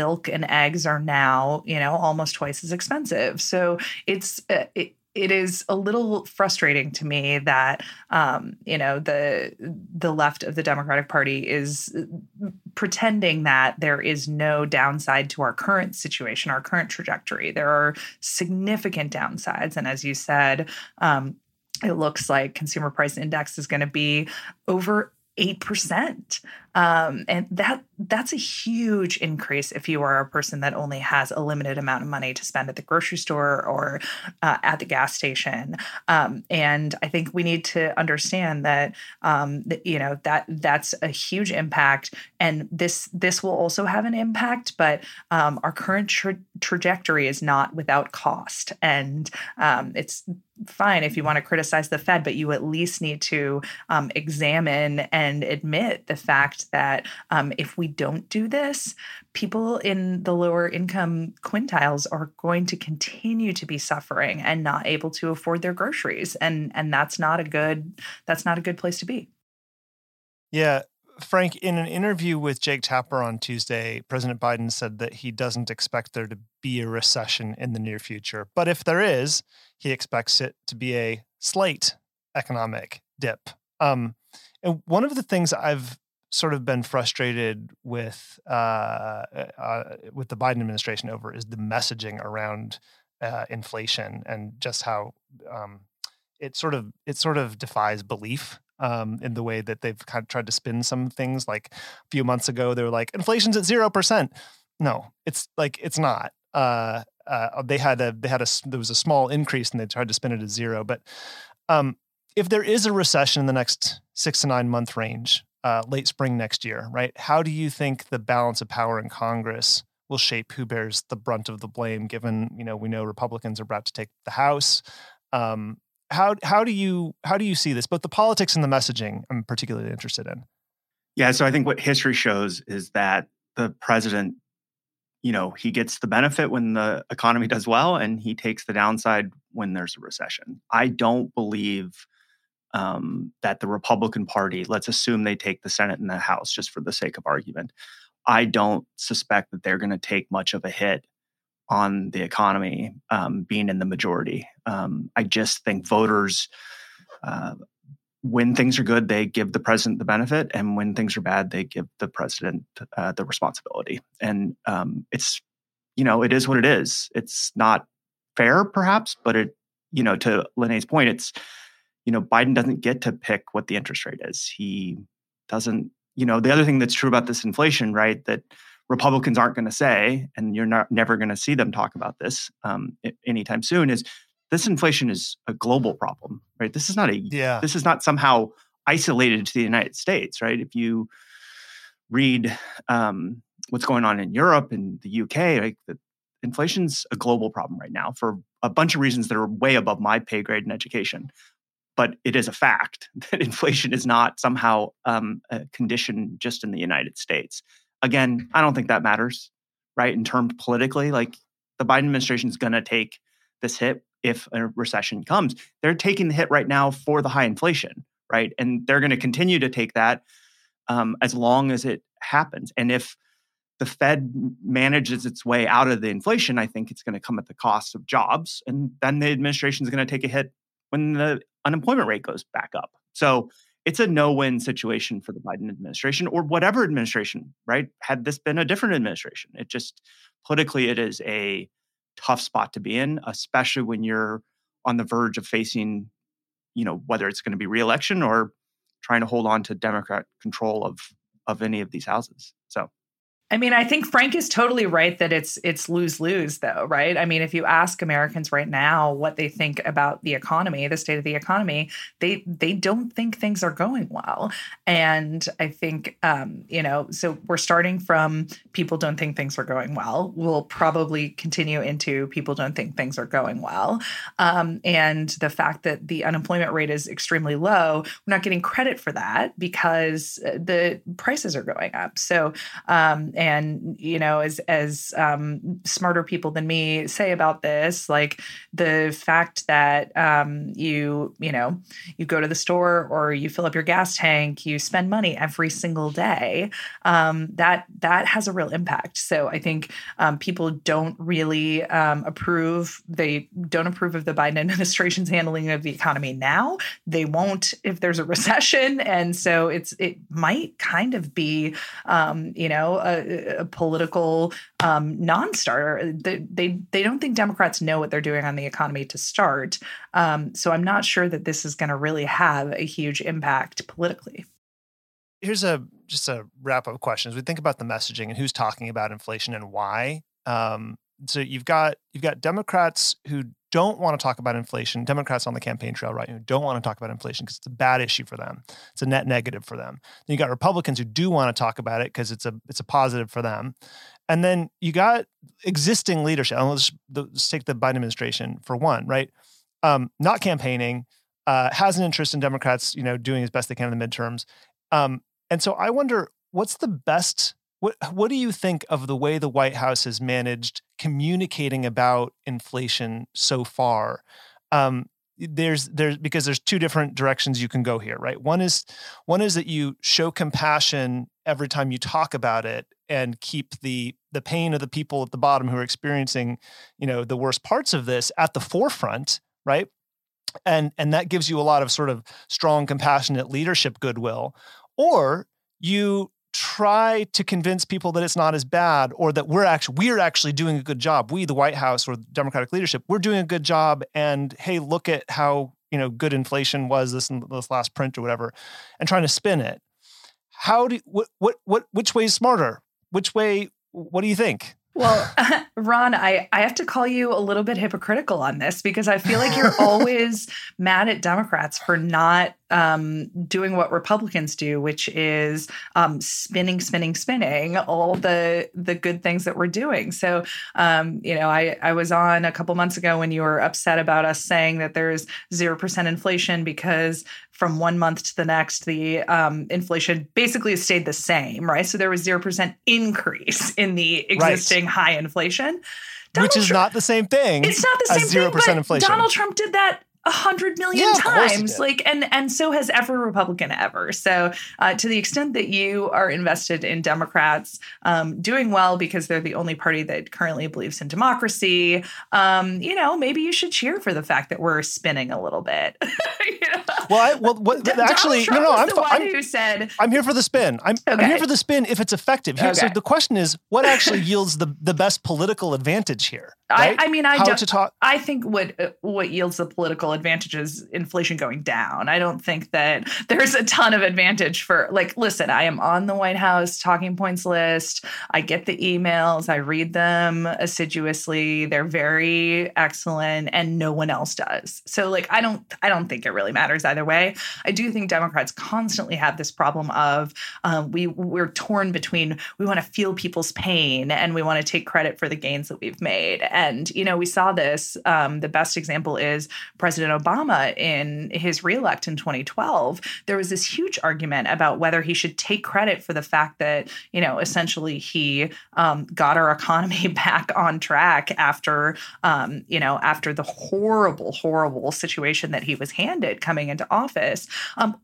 milk and eggs are now, almost twice as expensive. So it is a little frustrating to me that, the left of the Democratic Party is pretending that there is no downside to our current situation, our current trajectory. There are significant downsides. And as you said, it looks like consumer price index is going to be over 8%. And that's a huge increase if you are a person that only has a limited amount of money to spend at the grocery store or at the gas station. And I think we need to understand that, that's a huge impact. And this will also have an impact, but our current trajectory is not without cost. And it's fine if you want to criticize the Fed, but you at least need to examine and admit the fact that if we don't do this, people in the lower income quintiles are going to continue to be suffering and not able to afford their groceries, and that's not a good place to be. Yeah, Frank, in an interview with Jake Tapper on Tuesday, President Biden said that he doesn't expect there to be a recession in the near future, but if there is, he expects it to be a slight economic dip. And one of the things I've sort of been frustrated with the Biden administration over is the messaging around inflation and just how it sort of defies belief in the way that they've kind of tried to spin some things. Like a few months ago, they were like, inflation's at 0%. No, it's not. There was a small increase and they tried to spin it at zero. But if there is a recession in the next 6 to 9 month range, late spring next year, right? How do you think the balance of power in Congress will shape who bears the brunt of the blame, given, we know Republicans are about to take the House? How do you see this? Both the politics and the messaging I'm particularly interested in. Yeah, so I think what history shows is that the president, he gets the benefit when the economy does well, and he takes the downside when there's a recession. I don't believe that the Republican Party, let's assume they take the Senate and the House just for the sake of argument, I don't suspect that they're going to take much of a hit on the economy being in the majority. I just think voters, when things are good, they give the president the benefit. And when things are bad, they give the president the responsibility. And it is what it is. It's not fair, perhaps, but to Lanae's point, it's, Biden doesn't get to pick what the interest rate is. He doesn't, the other thing that's true about this inflation, right, that Republicans aren't going to say, and you're never going to see them talk about this anytime soon, is this inflation is a global problem, right? This is not This is not somehow isolated to the United States, right? If you read what's going on in Europe and the UK, like the inflation's a global problem right now for a bunch of reasons that are way above my pay grade in education. But it is a fact that inflation is not somehow a condition just in the United States. Again, I don't think that matters, right? In terms politically, like the Biden administration is going to take this hit if a recession comes. They're taking the hit right now for the high inflation, right? And they're going to continue to take that as long as it happens. And if the Fed manages its way out of the inflation, I think it's going to come at the cost of jobs. And then the administration is going to take a hit when the unemployment rate goes back up. So it's a no-win situation for the Biden administration or whatever administration, right? Had this been a different administration, it just politically, it is a tough spot to be in, especially when you're on the verge of facing, you know, whether it's going to be re-election or trying to hold on to Democrat control of any of these houses. So, I mean, I think Frank is totally right that it's lose-lose though, right? I mean, if you ask Americans right now what they think about the economy, the state of the economy, they don't think things are going well. And I think, you know, so we're starting from people don't think things are going well. We'll probably continue into people don't think things are going well. And the fact that the unemployment rate is extremely low, we're not getting credit for that because the prices are going up. So, and, you know, as smarter people than me say about this, like the fact that you go to the store or you fill up your gas tank, you spend money every single day, that has a real impact. So I think people don't really approve of the Biden administration's handling of the economy now. They won't if there's a recession. And so it might kind of be, a political non-starter. They don't think Democrats know what they're doing on the economy to start. So I'm not sure that this is going to really have a huge impact politically. Here's just a wrap-up question. As we think about the messaging and who's talking about inflation and why. So you've got Democrats who don't want to talk about inflation, Democrats on the campaign trail, right, who don't want to talk about inflation because it's a bad issue for them. It's a net negative for them. Then you got Republicans who do want to talk about it because it's a positive for them. And then you got existing leadership. Let's take the Biden administration for one, right? Not campaigning, has an interest in Democrats, you know, doing as best they can in the midterms. And so I wonder, what's the best... What do you think of the way the White House has managed communicating about inflation so far? Because there's two different directions you can go here, right? One is that you show compassion every time you talk about it and keep the pain of the people at the bottom who are experiencing, you know, the worst parts of this at the forefront, right? And that gives you a lot of sort of strong, compassionate leadership goodwill. Or you try to convince people that it's not as bad, or that we're actually doing a good job. We, the White House or Democratic leadership, we're doing a good job. And hey, look at how, you know, good inflation was this last print or whatever, and trying to spin it. Which way is smarter? What do you think? Well, Ron, I have to call you a little bit hypocritical on this because I feel like you're always mad at Democrats for not doing what Republicans do, which is spinning all the good things that we're doing. So, I was on a couple months ago when you were upset about us saying that there's 0% inflation because from one month to the next, the inflation basically stayed the same, right? So there was 0% increase in the existing high inflation. Which is not the same thing. It's not the same thing, but inflation. Donald Trump did that 100 million times, like, and so has every Republican ever. So to the extent that you are invested in Democrats doing well because they're the only party that currently believes in democracy, maybe you should cheer for the fact that we're spinning a little bit. Yeah. I'm here for the spin. I'm here for the spin if it's effective. Okay. So the question is, what actually yields the best political advantage here? Right? I think what yields the political advantage is inflation going down. I don't think that there's a ton of advantage for, like, listen, I am on the White House talking points list. I get the emails. I read them assiduously. They're very excellent, and no one else does. So, like, I don't think it really matters either way. I do think Democrats constantly have this problem of we're torn between we want to feel people's pain and we want to take credit for the gains that we've made. And, you know, we saw this. The best example is President Obama in his reelect in 2012. There was this huge argument about whether he should take credit for the fact that, you know, essentially he got our economy back on track after, after the horrible, horrible situation that he was handed coming into office,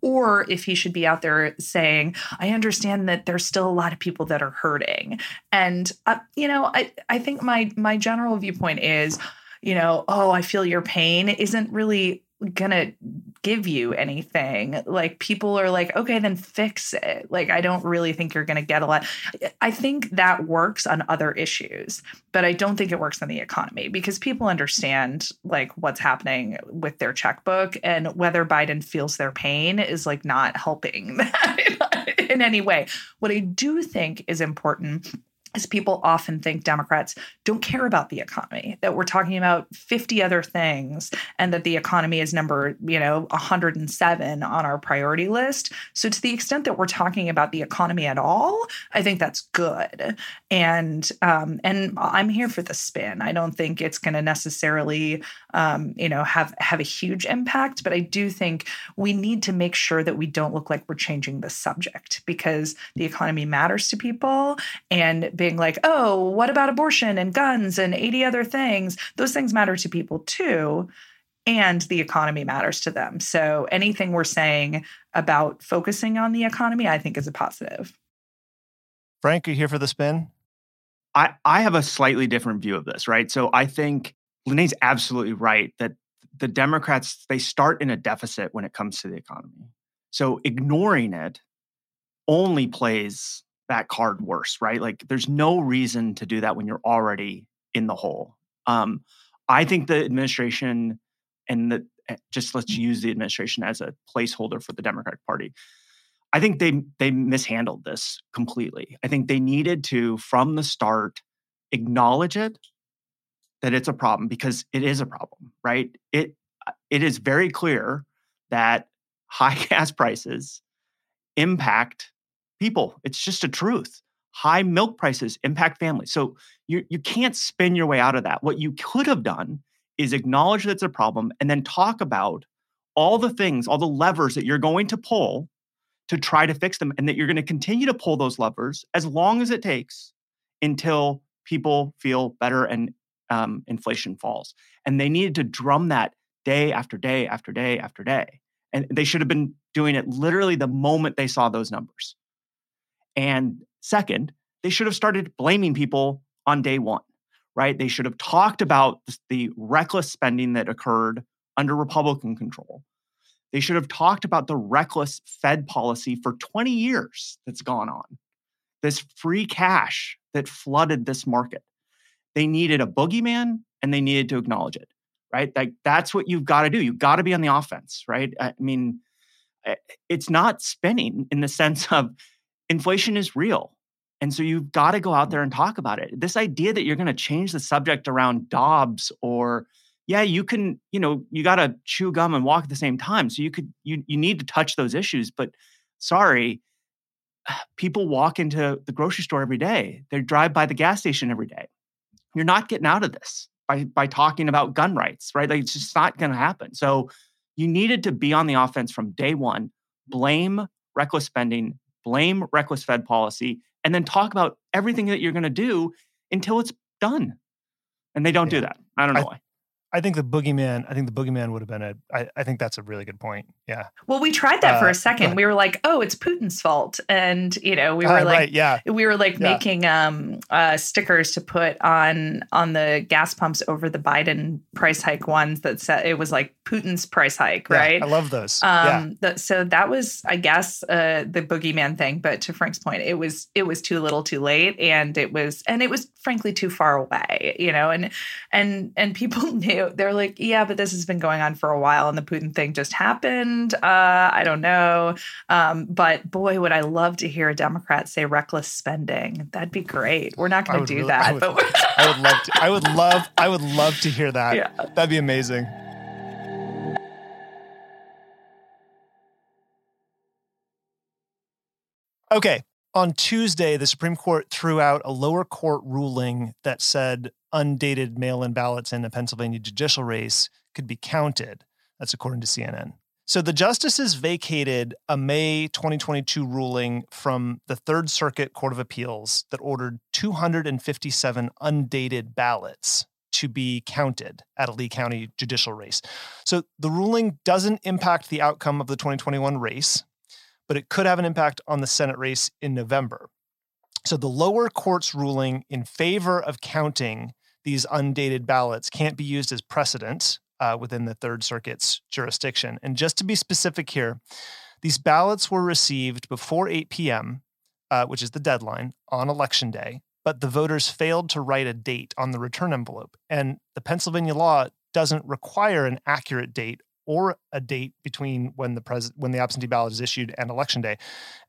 or if he should be out there saying, I understand that there's still a lot of people that are hurting. And, I think my general viewpoint is, I feel your pain isn't really going to give you anything. Like, people are like, okay, then fix it. Like, I don't really think you're going to get a lot. I think that works on other issues, but I don't think it works on the economy, because people understand like what's happening with their checkbook, and whether Biden feels their pain is like not helping that in any way. What I do think is important is people often think Democrats don't care about the economy, that we're talking about 50 other things, and that the economy is number, 107 on our priority list. So to the extent that we're talking about the economy at all, I think that's good. And I'm here for the spin. I don't think it's going to necessarily, have a huge impact, but I do think we need to make sure that we don't look like we're changing the subject, because the economy matters to people, and being like, oh, what about abortion and guns and 80 other things? Those things matter to people too, and the economy matters to them. So anything we're saying about focusing on the economy, I think, is a positive. Frank, are you here for the spin? I have a slightly different view of this, right? So I think Lanae's absolutely right that the Democrats, they start in a deficit when it comes to the economy. So ignoring it only plays that card worse, right? Like, there's no reason to do that when you're already in the hole. I think the administration, and let's use the administration as a placeholder for the Democratic Party, I think they mishandled this completely. I think they needed to, from the start, acknowledge it, that it's a problem, because it is a problem, right? It is very clear that high gas prices impact people. It's just a truth. High milk prices impact families. So you can't spin your way out of that. What you could have done is acknowledge that it's a problem, and then talk about all the things, all the levers that you're going to pull to try to fix them, and that you're going to continue to pull those levers as long as it takes until people feel better and inflation falls. And they needed to drum that day after day after day after day. And they should have been doing it literally the moment they saw those numbers. And second, they should have started blaming people on day one, right? They should have talked about the reckless spending that occurred under Republican control. They should have talked about the reckless Fed policy for 20 years that's gone on, this free cash that flooded this market. They needed a boogeyman, and they needed to acknowledge it, right? Like, that's what you've got to do. You've got to be on the offense, right? I mean, it's not spinning in the sense of, inflation is real. And so you've got to go out there and talk about it. This idea that you're going to change the subject around Dobbs, or, yeah, you can, you got to chew gum and walk at the same time. So you need to touch those issues. But sorry, people walk into the grocery store every day. They drive by the gas station every day. You're not getting out of this by talking about gun rights, right? Like, it's just not going to happen. So you needed to be on the offense from day one, blame reckless spending, blame reckless Fed policy, and then talk about everything that you're going to do until it's done. And they don't do that. I don't know why. I think the boogeyman would have been I think that's a really good point. Yeah. Well, we tried that for a second. We were like, oh, it's Putin's fault. And, we were making stickers to put on the gas pumps over the Biden price hike ones that said it was like Putin's price hike, right? I love those. So that was, I guess, the boogeyman thing. But to Frank's point, it was too little too late. And it was frankly too far away, and people knew. They're like, yeah, but this has been going on for a while, and the Putin thing just happened. I don't know. But boy, would I love to hear a Democrat say reckless spending. That'd be great. We're not going to do that. I would love to hear that. Yeah. That'd be amazing. Okay. On Tuesday, the Supreme Court threw out a lower court ruling that said undated mail-in ballots in a Pennsylvania judicial race could be counted. That's according to CNN. So the justices vacated a May 2022 ruling from the Third Circuit Court of Appeals that ordered 257 undated ballots to be counted at a Lee County judicial race. So the ruling doesn't impact the outcome of the 2021 race, but it could have an impact on the Senate race in November. So the lower court's ruling in favor of counting these undated ballots can't be used as precedent within the Third Circuit's jurisdiction. And just to be specific here, these ballots were received before 8 p.m., which is the deadline, on Election Day, but the voters failed to write a date on the return envelope. And the Pennsylvania law doesn't require an accurate date or a date between when the absentee ballot is issued and Election Day.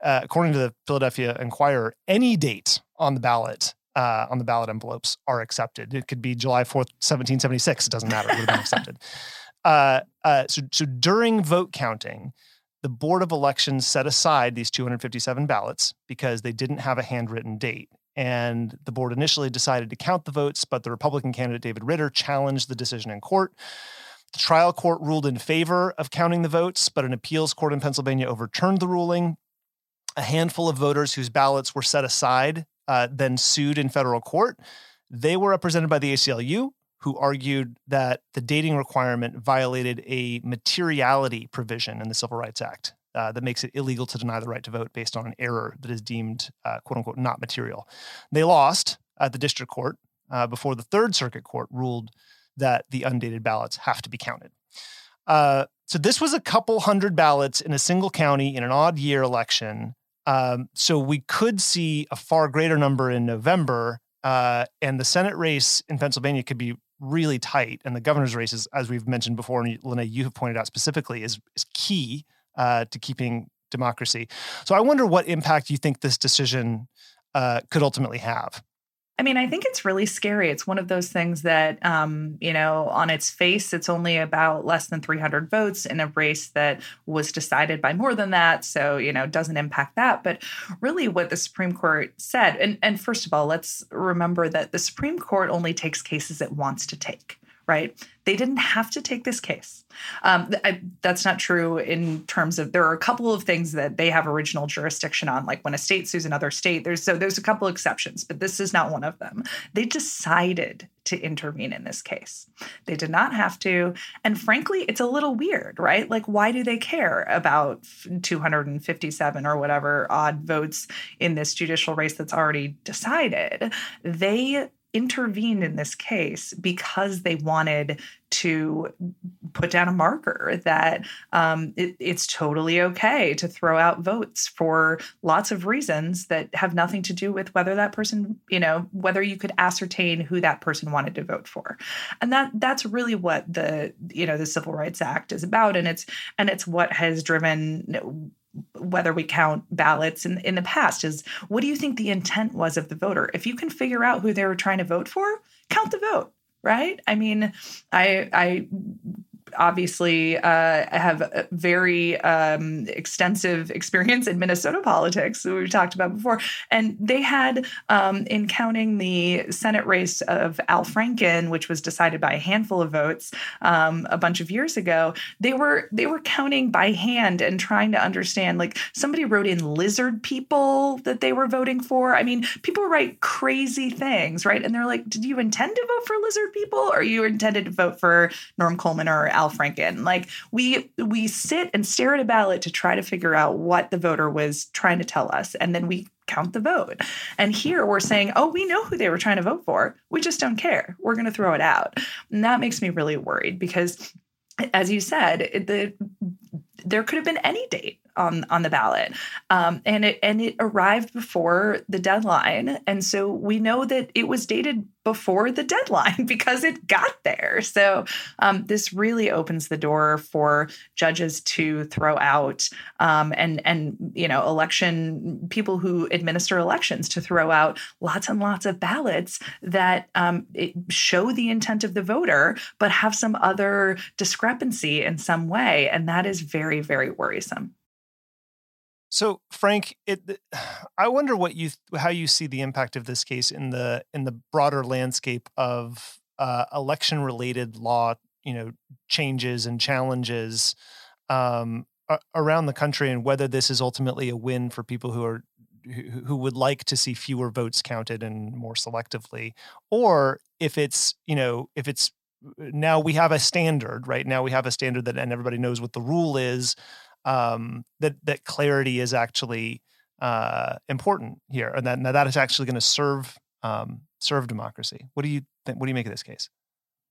According to the Philadelphia Inquirer, any date on the ballot envelopes are accepted. It could be July 4th, 1776. It doesn't matter. It would have been accepted. So during vote counting, the Board of Elections set aside these 257 ballots because they didn't have a handwritten date. And the board initially decided to count the votes, but the Republican candidate David Ritter challenged the decision in court. The trial court ruled in favor of counting the votes, but an appeals court in Pennsylvania overturned the ruling. A handful of voters whose ballots were set aside then sued in federal court. They were represented by the ACLU, who argued that the dating requirement violated a materiality provision in the Civil Rights Act that makes it illegal to deny the right to vote based on an error that is deemed, quote-unquote, not material. They lost at the district court before the Third Circuit Court ruled that the undated ballots have to be counted. So this was a couple hundred ballots in a single county in an odd year election. So we could see a far greater number in November, and the Senate race in Pennsylvania could be really tight. And the governor's race, is, as we've mentioned before, and Lanae, you have pointed out specifically, is key to keeping democracy. So I wonder what impact you think this decision could ultimately have. I mean, I think it's really scary. It's one of those things that, on its face, it's only about less than 300 votes in a race that was decided by more than that. So, doesn't impact that. But really what the Supreme Court said, and first of all, let's remember that the Supreme Court only takes cases it wants to take, right? They didn't have to take this case. That's not true in terms of, there are a couple of things that they have original jurisdiction on, like when a state sues another state, there's a couple exceptions, but this is not one of them. They decided to intervene in this case. They did not have to. And frankly, it's a little weird, right? Like, why do they care about 257 or whatever odd votes in this judicial race that's already decided? They intervened in this case because they wanted to put down a marker that it's totally okay to throw out votes for lots of reasons that have nothing to do with whether that person, whether you could ascertain who that person wanted to vote for. And that's really what the Civil Rights Act is about. And it's what has driven whether we count ballots in the past is, what do you think the intent was of the voter? If you can figure out who they were trying to vote for, count the vote, right? I mean, I obviously have a very extensive experience in Minnesota politics that we've talked about before. And they had, in counting the Senate race of Al Franken, which was decided by a handful of votes a bunch of years ago, they were counting by hand and trying to understand, like, somebody wrote in lizard people that they were voting for. I mean, people write crazy things, right? And they're like, did you intend to vote for lizard people? Or you intended to vote for Norm Coleman or Al Franken? Like, we sit and stare at a ballot to try to figure out what the voter was trying to tell us, and then we count the vote. And here we're saying, oh, we know who they were trying to vote for. We just don't care. We're going to throw it out. And that makes me really worried because, as you said, there could have been any date on the ballot. And it arrived before the deadline. And so we know that it was dated before the deadline because it got there. So this really opens the door for judges to throw out and election people who administer elections to throw out lots and lots of ballots that show the intent of the voter, but have some other discrepancy in some way. And that is very, very worrisome. So, Frank, I wonder how you see the impact of this case in the broader landscape of election-related law, changes and challenges around the country, and whether this is ultimately a win for people who would like to see fewer votes counted and more selectively, or if it's, you know, if it's now we have a standard, right? Now we have a standard that, and everybody knows what the rule is, that clarity is actually important here. And that, now that is actually going to serve, serve democracy. What do you think? What do you make of this case?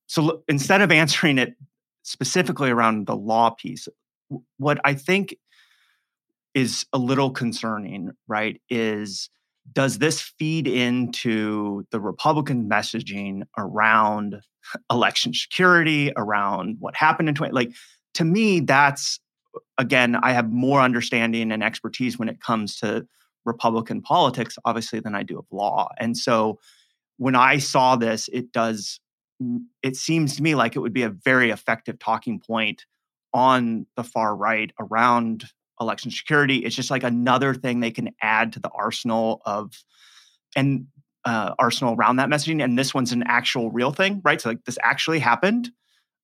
So instead of answering it specifically around the law piece, what I think is a little concerning, right, is does this feed into the Republican messaging around election security, around what happened in 20? Like, to me, that's, again, I have more understanding and expertise when it comes to Republican politics, obviously, than I do of law. And so when I saw this, it seems to me like it would be a very effective talking point on the far right around election security. It's just like another thing they can add to the arsenal arsenal around that messaging. And this one's an actual real thing, right? So like this actually happened,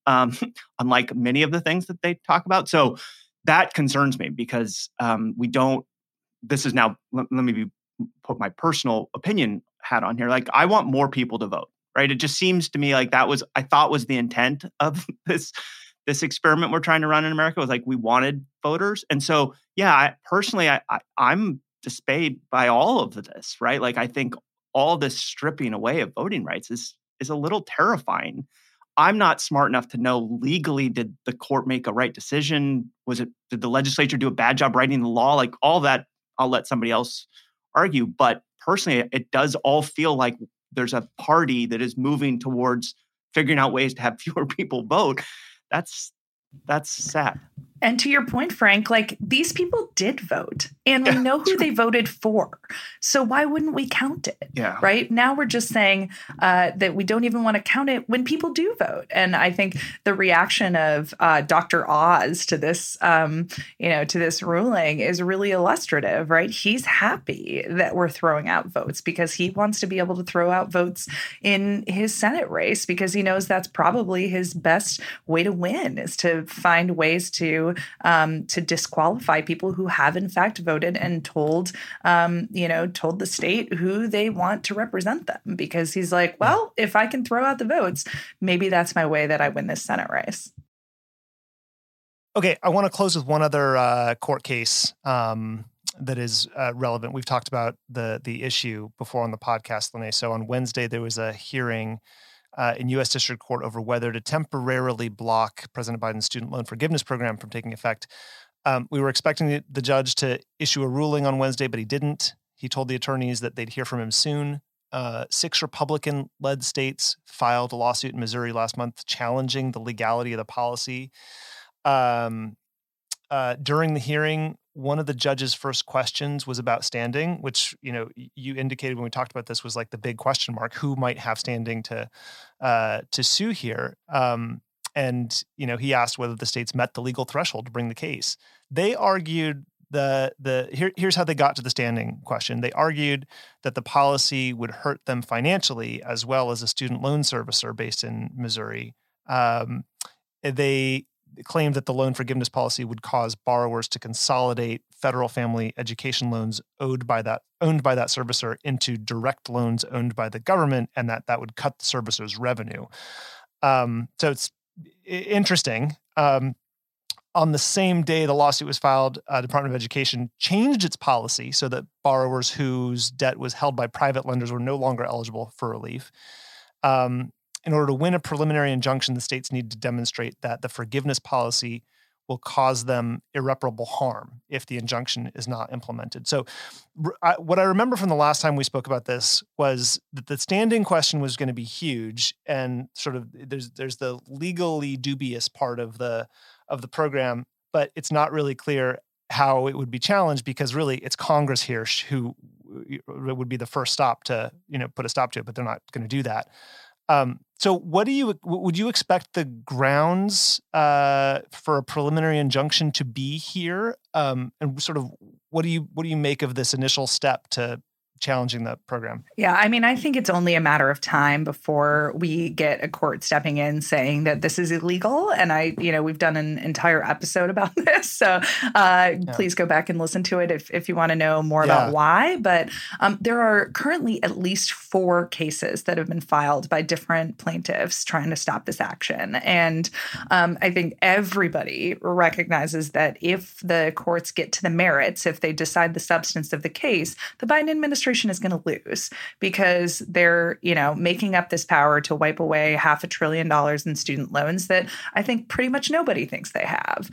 unlike many of the things that they talk about. So that concerns me because let me put my personal opinion hat on here. Like, I want more people to vote, right? It just seems to me like I thought was the intent of this experiment we're trying to run in America, was like, we wanted voters. And so, yeah, I'm dismayed by all of this, right? Like, I think all this stripping away of voting rights is a little terrifying. I'm not smart enough to know legally, did the court make a right decision? Did the legislature do a bad job writing the law? Like, all that, I'll let somebody else argue. But personally, it does all feel like there's a party that is moving towards figuring out ways to have fewer people vote. That's sad. And to your point, Frank, like, these people did vote, and we know who they voted for. So why wouldn't we count it? Yeah. Right now we're just saying that we don't even want to count it when people do vote. And I think the reaction of Dr. Oz to this, to this ruling is really illustrative, right? He's happy that we're throwing out votes because he wants to be able to throw out votes in his Senate race, because he knows that's probably his best way to win, is to find ways to disqualify people who have in fact voted and told the state who they want to represent them, because he's like, well, if I can throw out the votes, maybe that's my way that I win this Senate race. Okay. I want to close with one other court case that is relevant. We've talked about the issue before on the podcast, Lanae. So on Wednesday, there was a hearing in U.S. District Court over whether to temporarily block President Biden's student loan forgiveness program from taking effect. We were expecting the judge to issue a ruling on Wednesday, but he didn't. He told the attorneys that they'd hear from him soon. 6 Republican-led states filed a lawsuit in Missouri last month challenging the legality of the policy. During the hearing, one of the judge's first questions was about standing, which, you know, you indicated when we talked about this was like the big question mark: who might have standing to sue here? And, you know, he asked whether the states met the legal threshold to bring the case. They argued here's how they got to the standing question. They argued that the policy would hurt them financially, as well as a student loan servicer based in Missouri. They claimed that the loan forgiveness policy would cause borrowers to consolidate federal family education loans owned by that servicer into direct loans owned by the government, and that would cut the servicer's revenue. So it's interesting. On the same day the lawsuit was filed, Department of Education changed its policy so that borrowers whose debt was held by private lenders were no longer eligible for relief. In order to win a preliminary injunction, the states need to demonstrate that the forgiveness policy will cause them irreparable harm if the injunction is not implemented. So what I remember from the last time we spoke about this was that the standing question was going to be huge, and sort of there's the legally dubious part of the program, but it's not really clear how it would be challenged, because really it's Congress here who would be the first stop to, you know, put a stop to it, but they're not going to do that. So what would you expect the grounds for a preliminary injunction to be here? And sort of what do you make of this initial step to challenging that program. Yeah, I mean, I think it's only a matter of time before we get a court stepping in saying that this is illegal. And we've done an entire episode about this. So please go back and listen to it if you want to know more about why. But there are currently at least 4 cases that have been filed by different plaintiffs trying to stop this action. And I think everybody recognizes that if the courts get to the merits, if they decide the substance of the case, the Biden administration is going to lose because they're, making up this power to wipe away $500 billion in student loans that I think pretty much nobody thinks they have,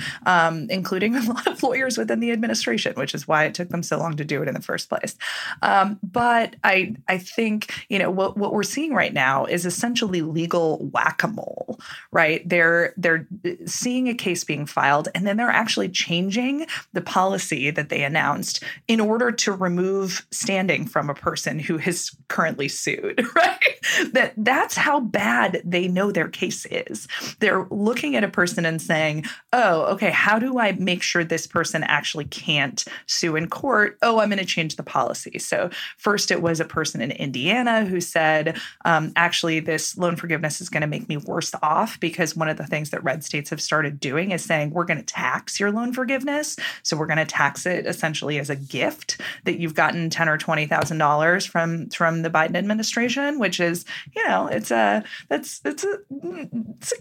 including a lot of lawyers within the administration, which is why it took them so long to do it in the first place. But I think, what we're seeing right now is essentially legal whack-a-mole, right? They're seeing a case being filed, and then they're actually changing the policy that they announced in order to remove standing from a person who is currently sued, right? That's how bad they know their case is. They're looking at a person and saying, oh, okay, how do I make sure this person actually can't sue in court? Oh, I'm going to change the policy. So first it was a person in Indiana who said, actually, this loan forgiveness is going to make me worse off because one of the things that red states have started doing is saying, we're going to tax your loan forgiveness. So we're going to tax it essentially as a gift that you've gotten $10 or $20,000 from the Biden administration, which is, it's a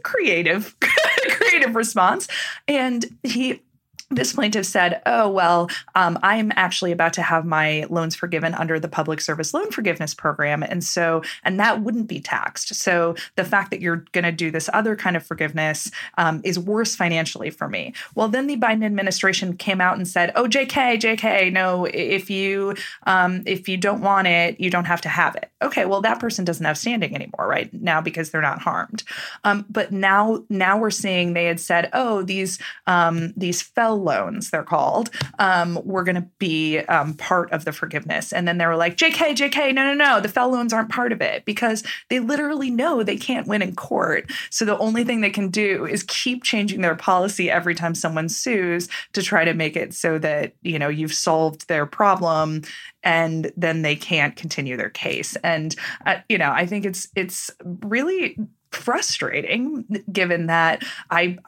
creative, creative response. And this plaintiff said, oh, well, I'm actually about to have my loans forgiven under the Public Service Loan Forgiveness Program. And that wouldn't be taxed. So the fact that you're going to do this other kind of forgiveness is worse financially for me. Well, then the Biden administration came out and said, oh, JK, no, if you don't want it, you don't have to have it. Okay, well, that person doesn't have standing anymore right now because they're not harmed. But now we're seeing they had said, oh, these fell loans, they're called, were going to be part of the forgiveness. And then they were like, JK, no, the FEL loans aren't part of it because they literally know they can't win in court. So the only thing they can do is keep changing their policy every time someone sues to try to make it so that, you've solved their problem and then they can't continue their case. And, I think it's really frustrating given that I've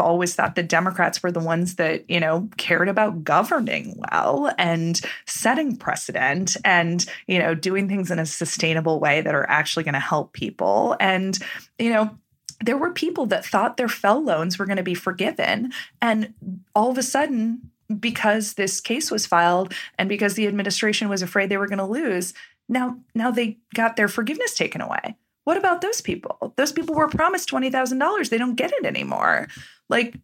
always thought the Democrats were the ones that, cared about governing well and setting precedent and, doing things in a sustainable way that are actually going to help people. And, there were people that thought their FEL loans were going to be forgiven. And all of a sudden, because this case was filed and because the administration was afraid they were going to lose, now they got their forgiveness taken away. What about those people? Those people were promised $20,000. They don't get it anymore. Like,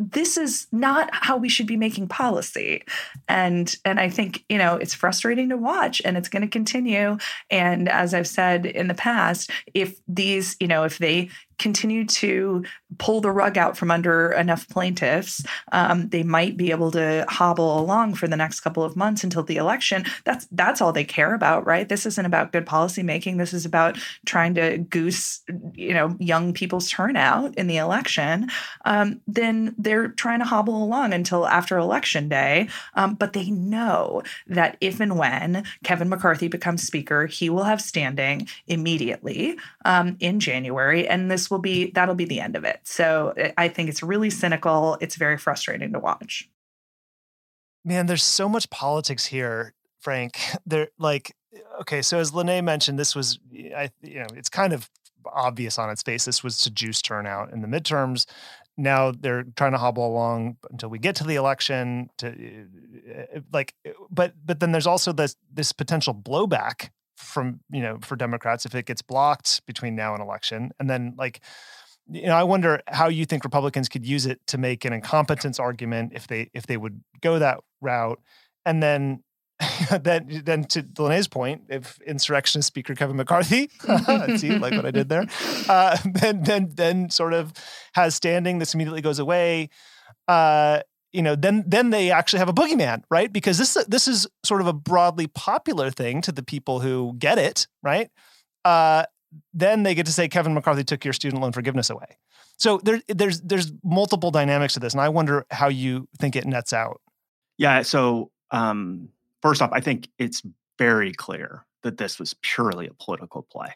this is not how we should be making policy. And I think, it's frustrating to watch and it's going to continue. And as I've said in the past, if these, if they continue to pull the rug out from under enough plaintiffs, they might be able to hobble along for the next couple of months until the election. That's all they care about, right? This isn't about good policymaking. This is about trying to goose, young people's turnout in the election. Then they're trying to hobble along until after Election Day. But they know that if and when Kevin McCarthy becomes Speaker, he will have standing immediately in January. And this that'll be the end of it. So I think it's really cynical. It's very frustrating to watch. Man, there's so much politics here, Frank. Okay, so as Lanae mentioned, this was, it's kind of obvious on its face. This was to juice turnout in the midterms. Now they're trying to hobble along until we get to the election. But then there's also this potential blowback from, for Democrats, if it gets blocked between now and election. And then I wonder how you think Republicans could use it to make an incompetence argument if they would go that route. And then, then to Lanae's point, if insurrectionist Speaker Kevin McCarthy, see, like what I did there, then sort of has standing, this immediately goes away. Then they actually have a boogeyman, right? Because this is sort of a broadly popular thing to the people who get it, right? Then they get to say Kevin McCarthy took your student loan forgiveness away. So there's multiple dynamics to this, and I wonder how you think it nets out. Yeah. So first off, I think it's very clear that this was purely a political play.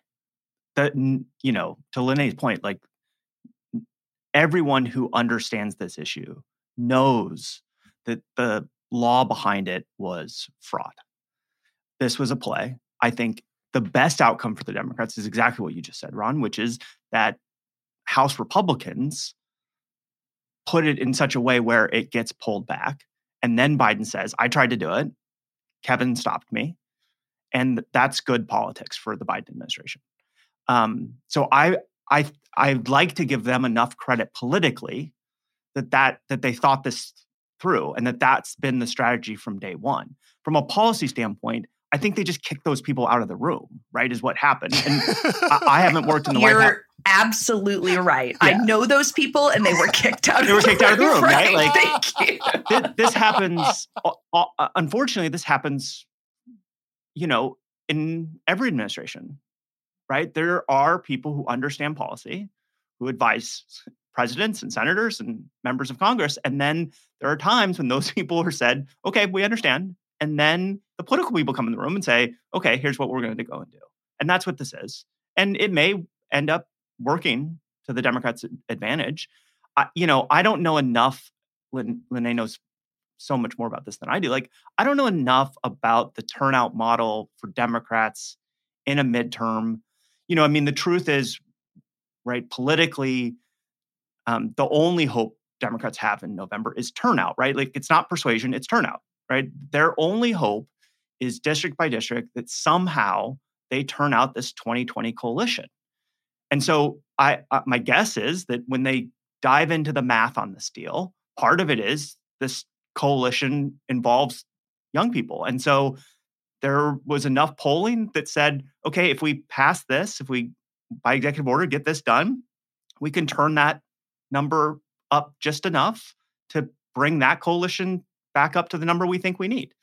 That, you know, to Lanae's point, like, everyone who understands this issue knows that the law behind it was fraud. This was a play. I think the best outcome for the Democrats is exactly what you just said, Ron, which is that House Republicans put it in such a way where it gets pulled back. And then Biden says, I tried to do it. Kevin stopped me. And that's good politics for the Biden administration. So I'd like to give them enough credit politically that they thought this through and that's been the strategy from day one. From a policy standpoint, I think they just kicked those people out of the room, right, is what happened. And I haven't worked in the White House. You're absolutely right. Yeah. I know those people, and they were kicked out of the room. Right? Like, thank you. This happens, unfortunately, this happens, you know, in every administration, right? There are people who understand policy, who advise presidents and senators and members of Congress. And then there are times when those people are said, okay, we understand. And then the political people come in the room and say, okay, here's what we're going to go and do. And that's what this is. And it may end up working to the Democrats' advantage. I don't know enough. Lanae knows so much more about this than I do. Like, I don't know enough about the turnout model for Democrats in a midterm. You know, I mean, the truth is, right, politically, the only hope Democrats have in November is turnout, right? Like, it's not persuasion, it's turnout. Right? Their only hope is district by district that somehow they turn out this 2020 coalition. And so my guess is that when they dive into the math on this deal, part of it is this coalition involves young people. And so there was enough polling that said, okay, if we pass this, if we, by executive order, get this done, we can turn that number up just enough to bring that coalition back up to the number we think we need.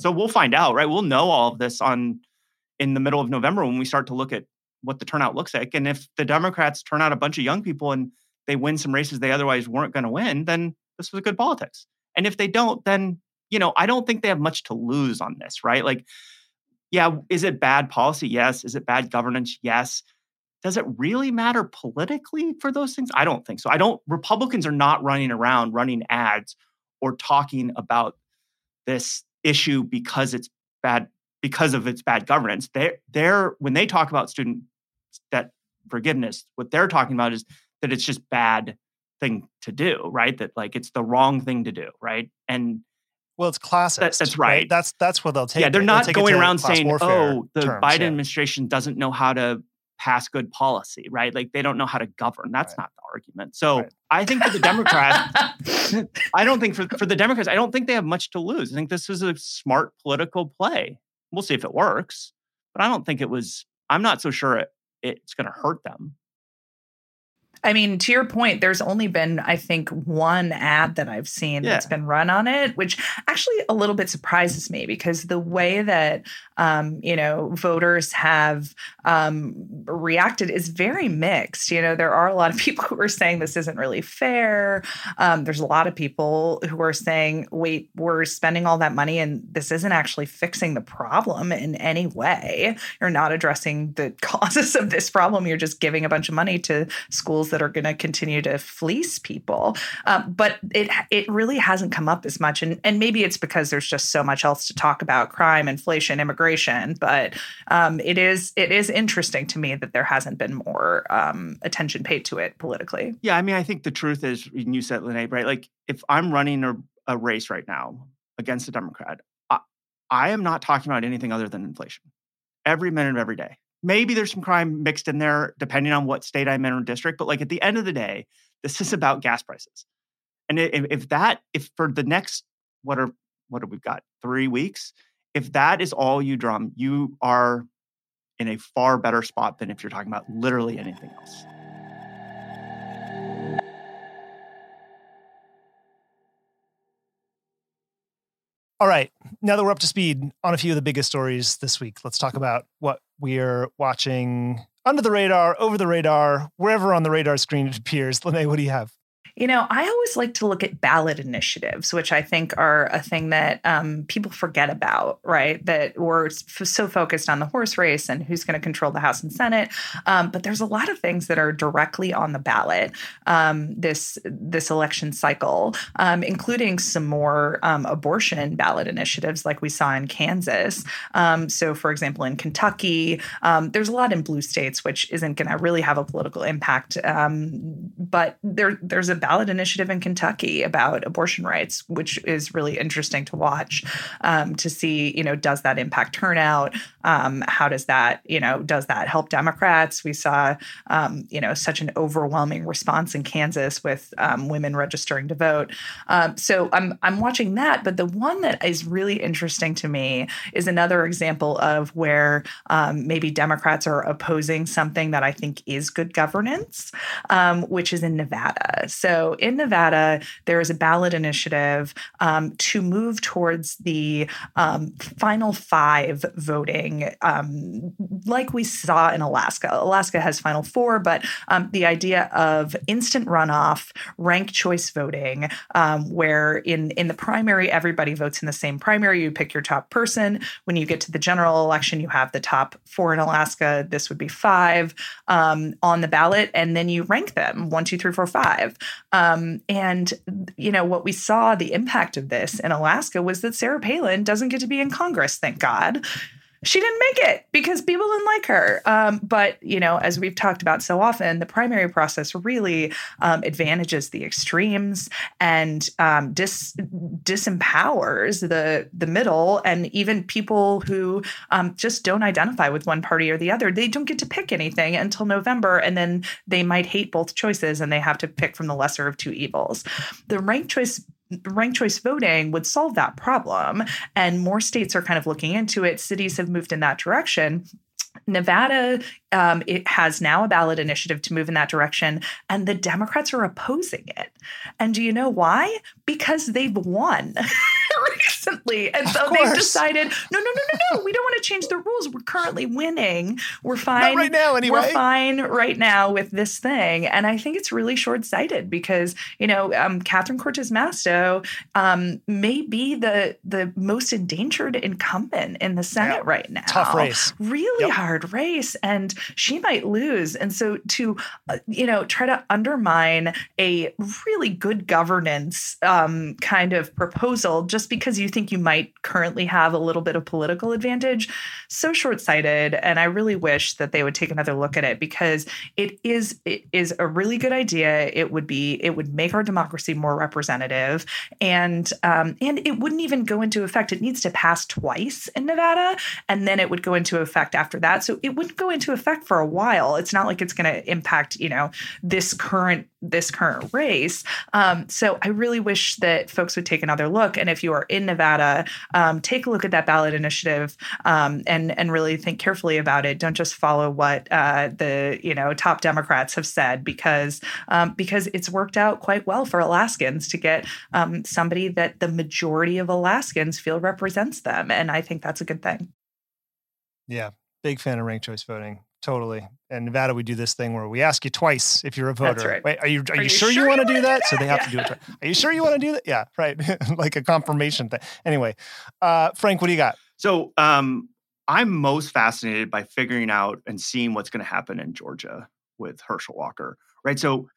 So we'll find out, right? We'll know all of this in the middle of November when we start to look at what the turnout looks like. And if the Democrats turn out a bunch of young people and they win some races they otherwise weren't going to win, then this was good politics. And if they don't, then, you know, I don't think they have much to lose on this, right? Like, yeah, is it bad policy? Yes. Is it bad governance? Yes. Does it really matter politically for those things? I don't think so. Republicans are not running around running ads or talking about this issue because it's bad, because of its bad governance. When they talk about student debt forgiveness, what they're talking about is that it's just bad thing to do, right? That, like, it's the wrong thing to do, right? And well, it's classist. That's right. That's what they'll take. Yeah, they're not going around saying, "Oh, the Biden administration doesn't know how to pass good policy," right? Like, they don't know how to govern. That's not the argument. So I think for the Democrats, I don't think for the Democrats, I don't think they have much to lose. I think this was a smart political play. We'll see if it works, but I don't think it was, I'm not so sure it's going to hurt them. I mean, to your point, there's only been, I think, one ad that I've seen that's been run on it, which actually a little bit surprises me because the way that, voters have reacted is very mixed. You know, there are a lot of people who are saying this isn't really fair. There's a lot of people who are saying, wait, we're spending all that money and this isn't actually fixing the problem in any way. You're not addressing the causes of this problem. You're just giving a bunch of money to schools that are going to continue to fleece people. But it really hasn't come up as much. And maybe it's because there's just so much else to talk about, crime, inflation, immigration. But it is interesting to me that there hasn't been more attention paid to it politically. Yeah, I mean, I think the truth is, and you said, Lanae, right? Like, if I'm running a race right now against a Democrat, I am not talking about anything other than inflation every minute of every day. Maybe there's some crime mixed in there, depending on what state I'm in or district. But, like, at the end of the day, this is about gas prices. And if for the next, what have we got, 3 weeks, if that is all you drum, you are in a far better spot than if you're talking about literally anything else. All right, now that we're up to speed on a few of the biggest stories this week, let's talk about what we're watching under the radar, over the radar, wherever on the radar screen it appears. Lanae, what do you have? You know, I always like to look at ballot initiatives, which I think are a thing that people forget about, right? That we're so focused on the horse race and who's going to control the House and Senate. But there's a lot of things that are directly on the ballot this election cycle, including some more abortion ballot initiatives like we saw in Kansas. So, for example, in Kentucky, there's a lot in blue states, which isn't going to really have a political impact. But there's a ballot initiative in Kentucky about abortion rights, which is really interesting to watch, to see, you know, does that impact turnout? How does that, you know, does that help Democrats? We saw, you know, such an overwhelming response in Kansas with women registering to vote. So I'm watching that. But the one that is really interesting to me is another example of where maybe Democrats are opposing something that I think is good governance, which is in Nevada. So in Nevada, there is a ballot initiative to move towards the final five voting, like we saw in Alaska. Alaska has final four, but the idea of instant runoff, ranked choice voting, where in the primary, everybody votes in the same primary. You pick your top person. When you get to the general election, you have the top four in Alaska. This would be five on the ballot. And then you rank them 1, 2, 3, 4, 5. And, you know, what we saw the impact of this in Alaska was that Sarah Palin doesn't get to be in Congress, thank God. She didn't make it because people didn't like her. But, you know, as we've talked about so often, the primary process really advantages the extremes and disempowers the middle. And even people who just don't identify with one party or the other, they don't get to pick anything until November. And then they might hate both choices and they have to pick from the lesser of two evils. The ranked choice voting would solve that problem. And more states are kind of looking into it. Cities have moved in that direction. Nevada, it has now a ballot initiative to move in that direction, and the Democrats are opposing it. And do you know why? Because they've won recently. And so they've decided, no, we don't want to change the rules. We're currently winning. We're fine. Not right now, anyway. We're fine right now with this thing. And I think it's really short-sighted because, you know, Catherine Cortez Masto may be the most endangered incumbent in the Senate right now. Tough race. Really hard race. And she might lose. And so to, you know, try to undermine a really good governance kind of proposal just because you think you might currently have a little bit of political advantage, so short-sighted. And I really wish that they would take another look at it because it is a really good idea. It would make our democracy more representative, and it wouldn't even go into effect. It needs to pass twice in Nevada, and then it would go into effect after that. So it wouldn't go into effect for a while. It's not like it's going to impact, you know, this current race. So I really wish that folks would take another look. And if you are in Nevada, take a look at that ballot initiative and really think carefully about it. Don't just follow what the, you know, top Democrats have said, because it's worked out quite well for Alaskans to get somebody that the majority of Alaskans feel represents them. And I think that's a good thing. Yeah. Big fan of ranked choice voting. Totally. In Nevada, we do this thing where we ask you twice if you're a voter. That's right. Wait, are you sure you want to do that? So they have to do it twice. Are you sure you want to do that? Yeah, right. Like a confirmation thing. Anyway, Frank, what do you got? So I'm most fascinated by figuring out and seeing what's going to happen in Georgia with Herschel Walker, right? So,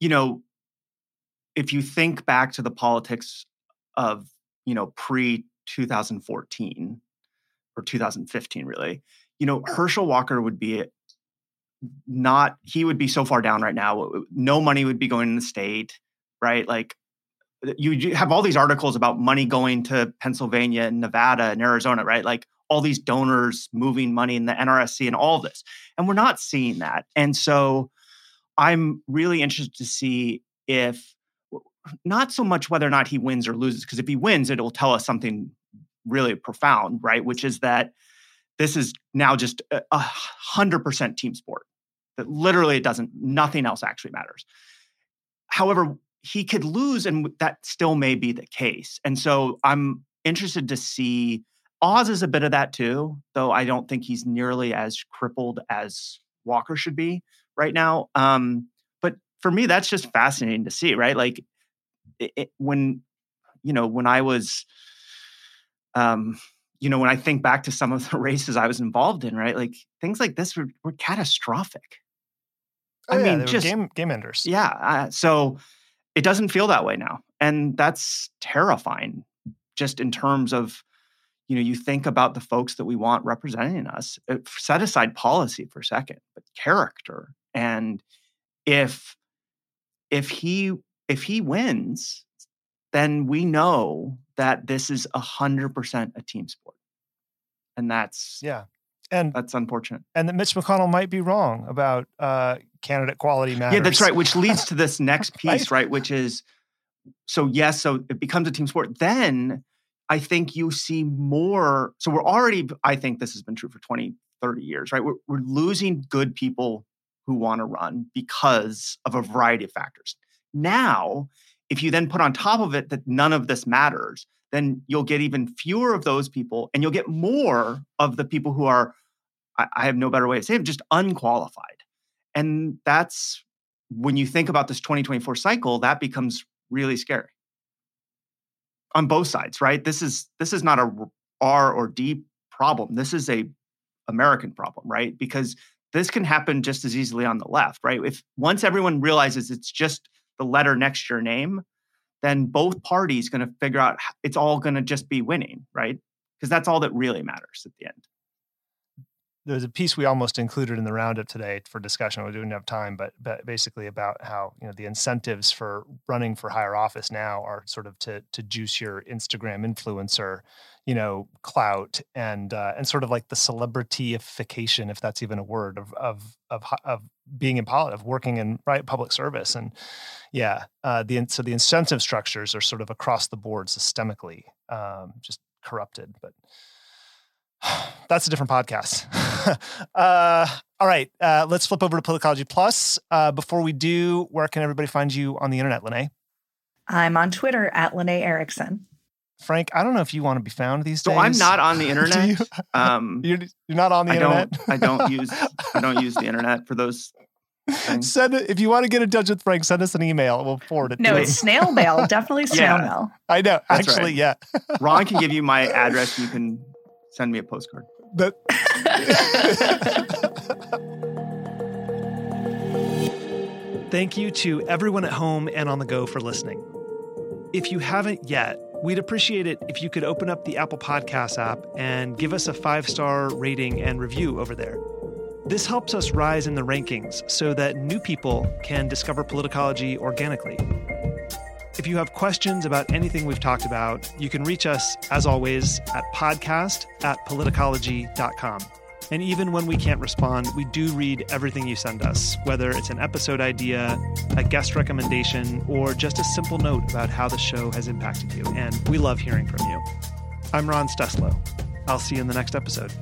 you know, if you think back to the politics of, you know, pre-2014 or 2015, really, you know, Herschel Walker would be he would be so far down right now. No money would be going in the state, right? Like you have all these articles about money going to Pennsylvania and Nevada and Arizona, right? Like all these donors moving money in the NRSC and all this. And we're not seeing that. And so I'm really interested to see if, not so much whether or not he wins or loses, because if he wins, it'll tell us something really profound, right? Which is that this is now just 100% team sport. That literally nothing else actually matters. However, he could lose, and that still may be the case. And so I'm interested to see, Oz is a bit of that too, though I don't think he's nearly as crippled as Walker should be right now. But for me, that's just fascinating to see, right? Like when I was, when I think back to some of the races I was involved in, right? Like things like this were catastrophic. Game enders. Yeah. So it doesn't feel that way now. And that's terrifying just in terms of, you think about the folks that we want representing us. Set aside policy for a second, but character. And if he wins, then we know that this is 100% a team sport. And that's unfortunate. And that Mitch McConnell might be wrong about candidate quality matters. Yeah, that's right. Which leads to this next piece, right? Which is, so it becomes a team sport. Then I think you see more. So we're already, I think this has been true for 20, 30 years, right? We're losing good people who want to run because of a variety of factors. Now, if you then put on top of it that none of this matters, then you'll get even fewer of those people and you'll get more of the people who are, I have no better way to say it, just unqualified. And that's, when you think about this 2024 cycle, that becomes really scary. On both sides, right? This is not a R or D problem. This is a American problem, right? Because this can happen just as easily on the left, right? If once everyone realizes it's just the letter next to your name, then both parties going to figure out it's all going to just be winning, right? Because that's all that really matters at the end. There's a piece we almost included in the roundup today for discussion. We didn't have time, but basically about how the incentives for running for higher office now are sort of to juice your Instagram influencer, clout and sort of like the celebrityification, if that's even a word, of being in politics, of working in public service, and so the incentive structures are sort of across the board systemically just corrupted, but. That's a different podcast. All right. Let's flip over to Politicology Plus. Before we do, where can everybody find you on the internet, Lanae? I'm on Twitter at Lanae Erickson. Frank, I don't know if you want to be found these days. So I'm not on the internet. You're not on the internet? I don't use the internet for those things. If you want to get in touch with Frank, send us an email. We'll forward it to you. No, it's snail mail. Definitely snail mail. I know. That's actually, right. Yeah. Ron can give you my address. You can send me a postcard. Thank you to everyone at home and on the go for listening. If you haven't yet, we'd appreciate it if you could open up the Apple Podcasts app and give us a 5-star rating and review over there. This helps us rise in the rankings so that new people can discover Politicology organically. If you have questions about anything we've talked about, you can reach us, as always, at podcast@politicology.com. And even when we can't respond, we do read everything you send us, whether it's an episode idea, a guest recommendation, or just a simple note about how the show has impacted you. And we love hearing from you. I'm Ron Steslow. I'll see you in the next episode.